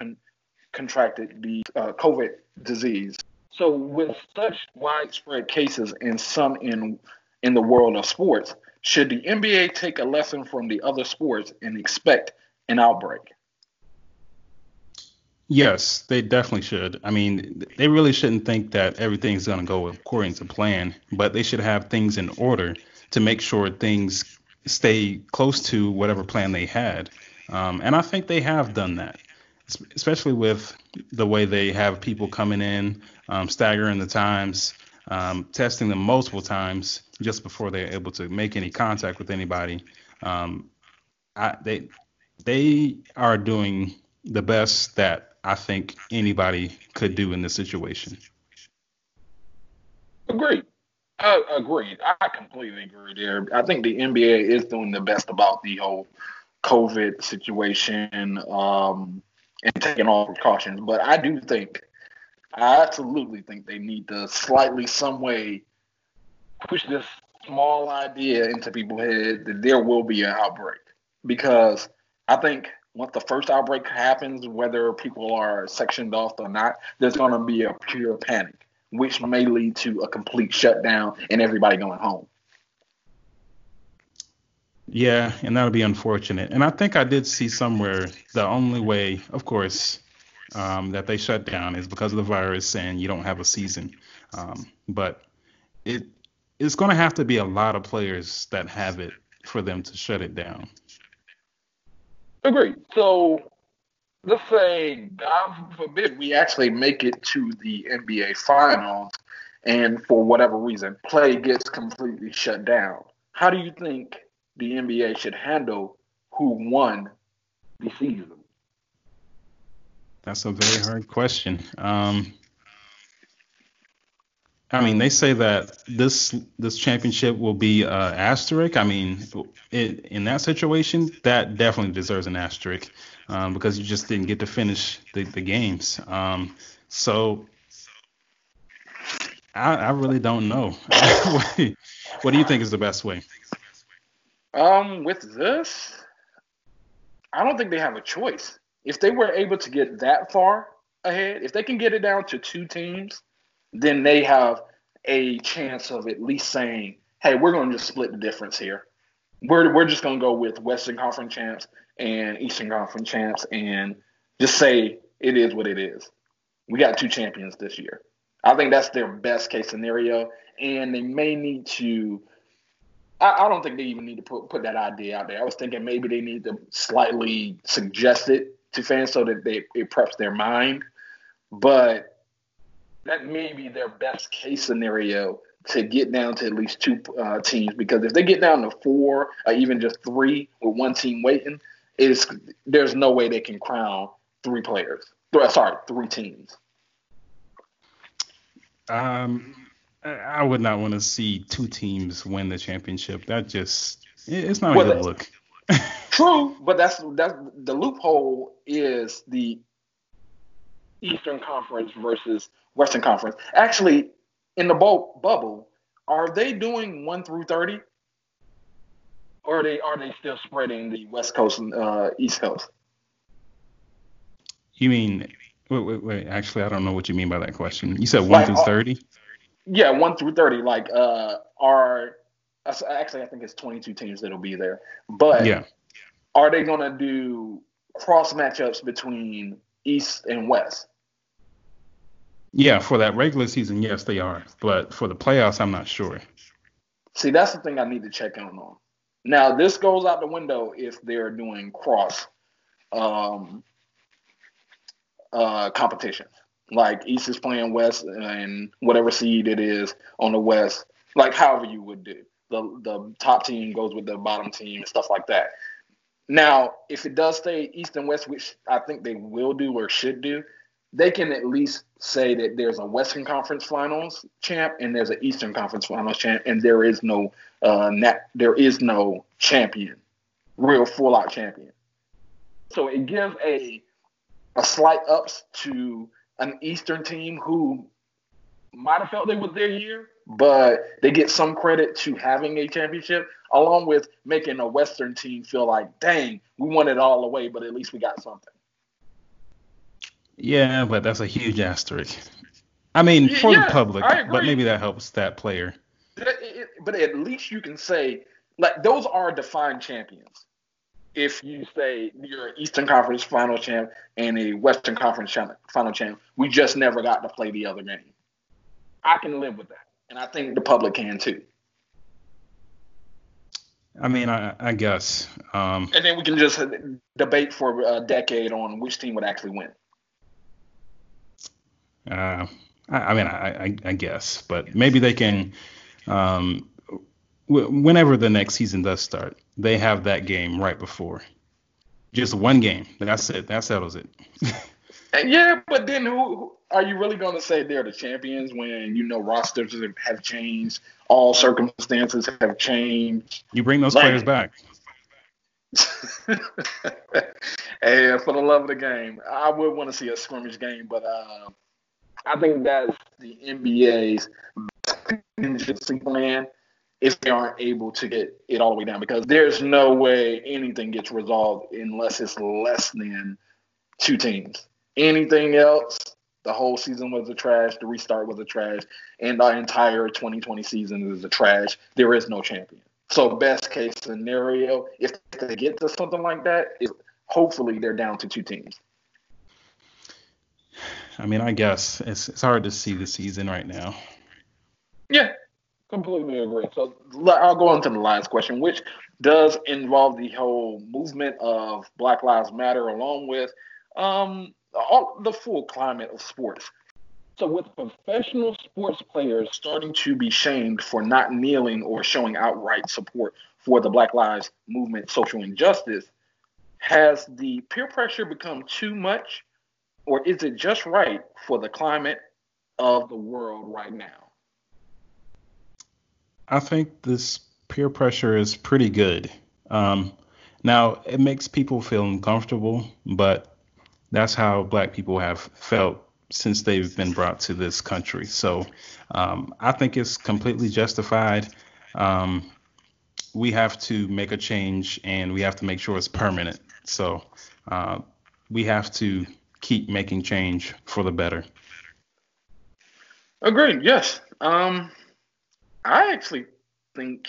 contracted the COVID disease. So with such widespread cases and some in the world of sports, should the NBA take a lesson from the other sports and expect an outbreak? Yes, they definitely should. I mean, they really shouldn't think that everything's going to go according to plan, but they should have things in order to make sure things stay close to whatever plan they had. And I think they have done that, especially with the way they have people coming in, staggering the times, testing them multiple times just before they're able to make any contact with anybody. They are doing the best that I think anybody could do in this situation. Agreed. I completely agree there. I think the NBA is doing the best about the whole COVID situation and taking all precautions. But I absolutely think they need to slightly some way push this small idea into people's heads that there will be an outbreak. Because I think once the first outbreak happens, whether people are sectioned off or not, there's going to be a pure panic, which may lead to a complete shutdown and everybody going home. Yeah, and that'll be unfortunate. And I think I did see somewhere the only way, of course, that they shut down is because of the virus and you don't have a season. But it's going to have to be a lot of players that have it for them to shut it down. Agreed. So let's say, God forbid, we actually make it to the NBA Finals and for whatever reason, play gets completely shut down. How do you think the NBA should handle who won the season? That's a very hard question. I mean, they say that this championship will be an asterisk. I mean, in that situation, that definitely deserves an asterisk because you just didn't get to finish the games. So I really don't know. What do you think is the best way? With this, I don't think they have a choice. If they were able to get that far ahead, if they can get it down to two teams, then they have a chance of at least saying, hey, we're going to just split the difference here. We're just going to go with Western Conference champs and Eastern Conference champs and just say it is what it is. We got two champions this year. I think that's their best case scenario, and they may need to I don't think they even need to put that idea out there. I was thinking maybe they need to slightly suggest it to fans so that it preps their mind. But that may be their best case scenario to get down to at least two teams, because if they get down to four or even just three with one team waiting, there's no way they can crown three teams. I would not want to see two teams win the championship. That it's not a good look. True, but that's the loophole is the Eastern Conference versus Western Conference. Actually, in the bubble, are they doing 1 through 30, or are they still spreading the West Coast and East Coast? You mean? Wait. Actually, I don't know what you mean by that question. You said 1 through 30. Yeah, 1 through 30. Like, I think it's 22 teams that'll be there. But yeah. Are they going to do cross matchups between East and West? Yeah, for that regular season, yes, they are. But for the playoffs, I'm not sure. See, that's the thing I need to check in on. Now, this goes out the window if they're doing cross competition. Like, East is playing West and whatever seed it is on the West, like however you would do. The top team goes with the bottom team and stuff like that. Now, if it does stay East and West, which I think they will do or should do, they can at least say that there's a Western Conference Finals champ and there's an Eastern Conference Finals champ, and there is no there is no champion, real full-out champion. So it gives a slight ups to an Eastern team who might have felt they was their year, but they get some credit to having a championship, along with making a Western team feel like, dang, we won it all away, but at least we got something. Yeah, but that's a huge asterisk. I mean, for the public, but maybe that helps that player. But at least you can say, like, those are defined champions. If you say you're an Eastern Conference Final champ and a Western Conference Final champ, we just never got to play the other game. I can live with that, and I think the public can too. I mean, I guess. And then we can just debate for a decade on which team would actually win. I mean, I guess, but maybe they can. Whenever the next season does start, they have that game right before. Just one game. That's it. That settles it. Yeah, but then who are you really going to say they're the champions when, you know, rosters have changed, all circumstances have changed? You bring those players back. Hey, for the love of the game, I would want to see a scrimmage game, but I think that's the NBA's best contingency plan if they aren't able to get it all the way down, because there's no way anything gets resolved unless it's less than two teams. Anything else, the whole season was a trash, the restart was a trash, and the entire 2020 season is a trash. There is no champion. So best case scenario, if they get to something like that, is hopefully they're down to two teams. I mean, I guess it's hard to see the season right now. Yeah. Completely agree. So I'll go on to the last question, which does involve the whole movement of Black Lives Matter, along with all the full climate of sports. So with professional sports players starting to be shamed for not kneeling or showing outright support for the Black Lives Movement social injustice, has the peer pressure become too much, or is it just right for the climate of the world right now? I think this peer pressure is pretty good. Now, it makes people feel uncomfortable, but that's how Black people have felt since they've been brought to this country. So I think it's completely justified. We have to make a change, and we have to make sure it's permanent. So we have to keep making change for the better. Agreed, yes. I actually think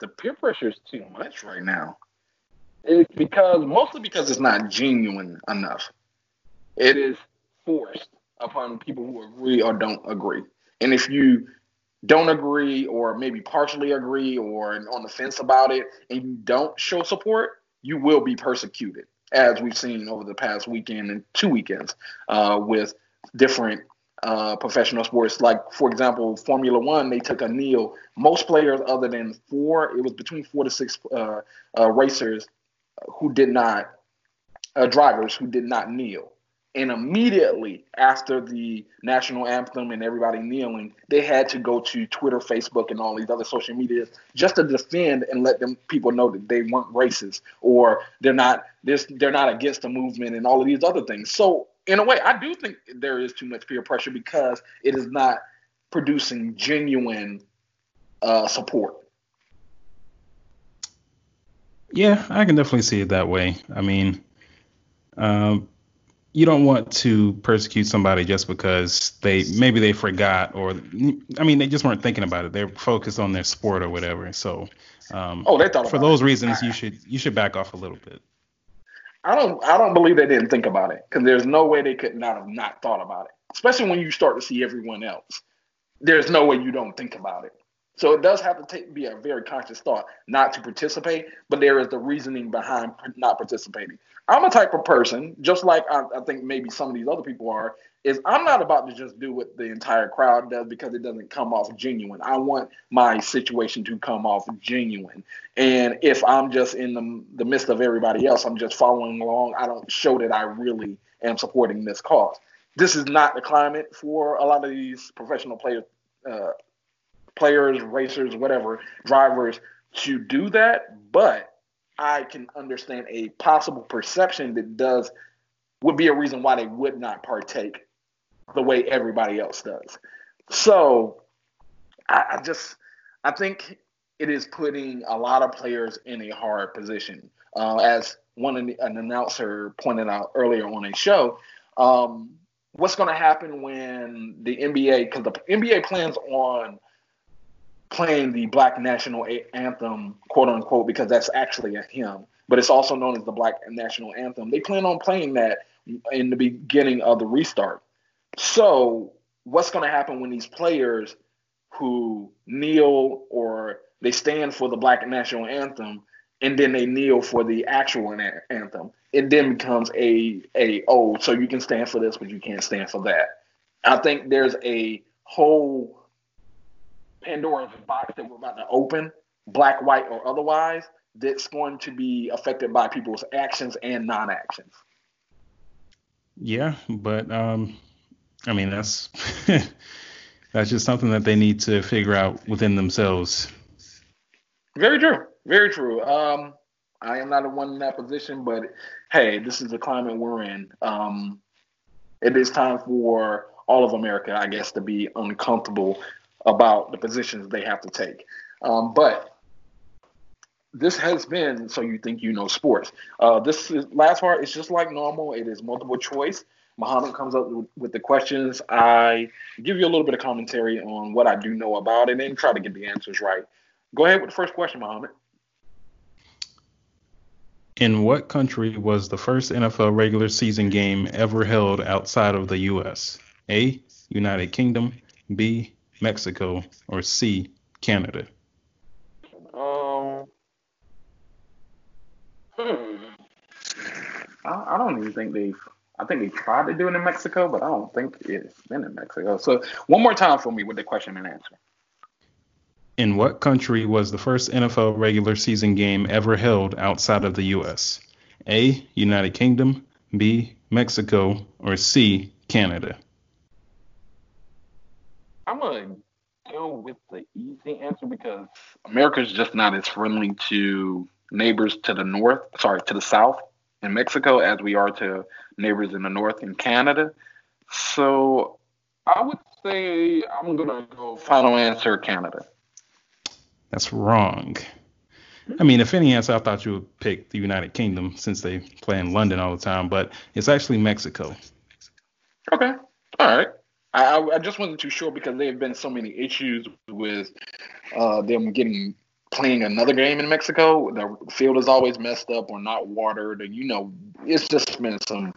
the peer pressure is too much right now. It's mostly because it's not genuine enough. It is forced upon people who agree or don't agree. And if you don't agree, or maybe partially agree, or on the fence about it, and you don't show support, you will be persecuted, as we've seen over the past weekend and two weekends with different professional sports. Like, for example, Formula One, they took a kneel. Most players other than it was between 4 to 6 racers drivers who did not kneel. And immediately after the national anthem and everybody kneeling, they had to go to Twitter, Facebook, and all these other social medias just to defend and let them people know that they weren't racist, or they're not against the movement and all of these other things. So in a way, I do think there is too much peer pressure because it is not producing genuine support. Yeah, I can definitely see it that way. I mean, you don't want to persecute somebody just because maybe they forgot, or I mean, they just weren't thinking about it. They're focused on their sport or whatever. So they thought for those reasons, you should back off a little bit. I don't believe they didn't think about it, because there's no way they could not have not thought about it, especially when you start to see everyone else. There's no way you don't think about it. So it does have to be a very conscious thought not to participate, but there is the reasoning behind not participating. I'm a type of person, just like I think maybe some of these other people are, is I'm not about to just do what the entire crowd does because it doesn't come off genuine. I want my situation to come off genuine. And if I'm just in the midst of everybody else, I'm just following along. I don't show that I really am supporting this cause. This is not the climate for a lot of these professional players, racers, whatever, drivers to do that, but I can understand a possible perception that would be a reason why they would not partake the way everybody else does. So I think it is putting a lot of players in a hard position. As an announcer pointed out earlier on a show, what's going to happen when the NBA, because the NBA plans on playing the Black National Anthem, quote unquote, because that's actually a hymn, but it's also known as the Black National Anthem. They plan on playing that in the beginning of the restart. So what's going to happen when these players who kneel, or they stand for the Black National Anthem and then they kneel for the actual anthem? It then becomes so you can stand for this, but you can't stand for that. I think there's a whole Pandora's box that we're about to open, black, white, or otherwise, that's going to be affected by people's actions and non-actions. Yeah, but I mean, that's that's just something that they need to figure out within themselves. Very true. Very true. I am not the one in that position, but hey, this is the climate we're in. It is time for all of America, I guess, to be uncomfortable about the positions they have to take. But this has been So You Think You Know Sports. Last part is just like normal. It is multiple choice. Muhammad comes up with the questions. I give you a little bit of commentary on what I do know about it and try to get the answers right. Go ahead with the first question, Muhammad. In what country was the first NFL regular season game ever held outside of the U.S.? A, United Kingdom, B, Mexico, or C, Canada? I don't even think I think they tried to do it in Mexico, but I don't think it's been in Mexico. So one more time for me with the question and answer. In what country was the first NFL regular season game ever held outside of the U.S.? A, United Kingdom, B, Mexico, or C, Canada? I'm going to go with the easy answer because America's just not as friendly to neighbors to the south in Mexico as we are to neighbors in the north in Canada. So I would say I'm going to go final answer, Canada. That's wrong. I mean, if any answer, I thought you would pick the United Kingdom since they play in London all the time, but it's actually Mexico. Okay. All right. I just wasn't too sure because there have been so many issues with them playing another game in Mexico. The field is always messed up or not watered. And, it's just been some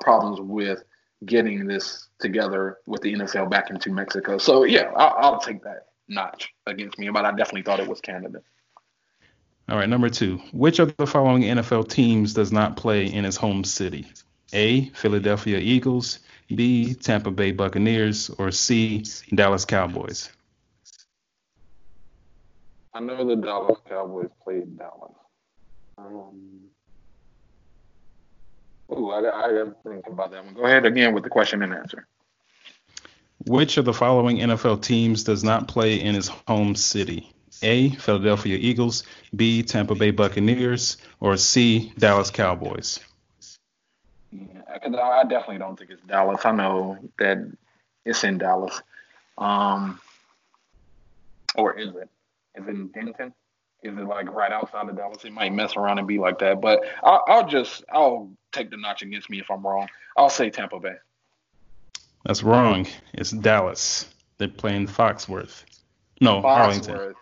problems with getting this together with the NFL back into Mexico. So, yeah, I'll take that notch against me, but I definitely thought it was Canada. All right, number two. Which of the following NFL teams does not play in its home city? A, Philadelphia Eagles, B, Tampa Bay Buccaneers, or C, Dallas Cowboys? I know the Dallas Cowboys played Dallas. I gotta think about that one. Go ahead again with the question and answer. Which of the following NFL teams does not play in its home city? A, Philadelphia Eagles, B, Tampa Bay Buccaneers, or C, Dallas Cowboys? Yeah, I definitely don't think it's Dallas. I know that it's in Dallas. Or is it? Is it in Denton? is it like right outside the Dallas? It might mess around and be like that. But I'll take the notch against me if I'm wrong. I'll say Tampa Bay. That's wrong. It's Dallas. They're playing Foxworth. No, Arlington.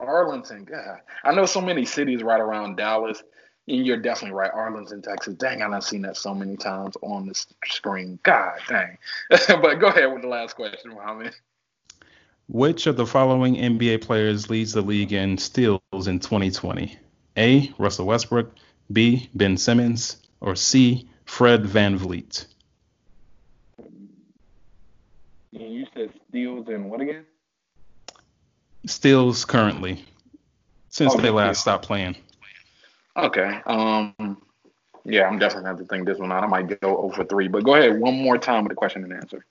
Arlington, God. I know so many cities right around Dallas, and you're definitely right. Arlington, Texas. Dang, I've seen that so many times on the screen. God dang. But go ahead with the last question, Muhammad. Which of the following NBA players leads the league in steals in 2020? A, Russell Westbrook, B, Ben Simmons, or C, Fred VanVleet? And you said steals in what again? Steals currently, since they last stopped playing. Okay. Yeah, I'm definitely going to have to think this one out. I might go over 3, but go ahead one more time with the question and answer.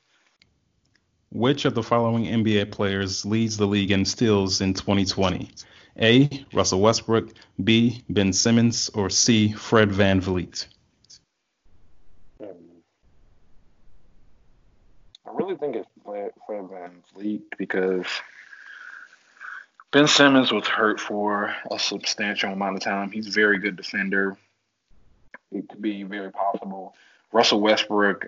Which of the following NBA players leads the league in steals in 2020? A, Russell Westbrook, B, Ben Simmons, or C, Fred VanVleet? I really think it's Fred VanVleet because Ben Simmons was hurt for a substantial amount of time. He's a very good defender. It could be very possible. Russell Westbrook,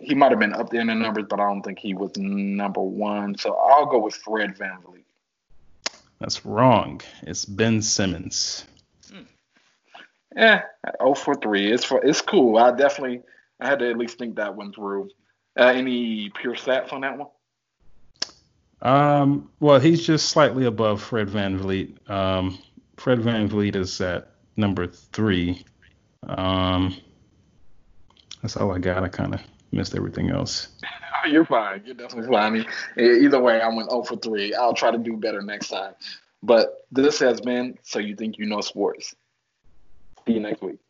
he might have been up there in the numbers, but I don't think he was number one. So I'll go with Fred VanVleet. That's wrong. It's Ben Simmons. Yeah, 0 for 3. It's cool. I had to at least think that one through. Any pure stats on that one? Well, he's just slightly above Fred VanVleet. Fred VanVleet is at number 3. That's all I got. I kind of missed everything else. You're fine. You're definitely fine. Either way, I went 0 for 3. I'll try to do better next time. But this has been So You Think You Know Sports. See you next week.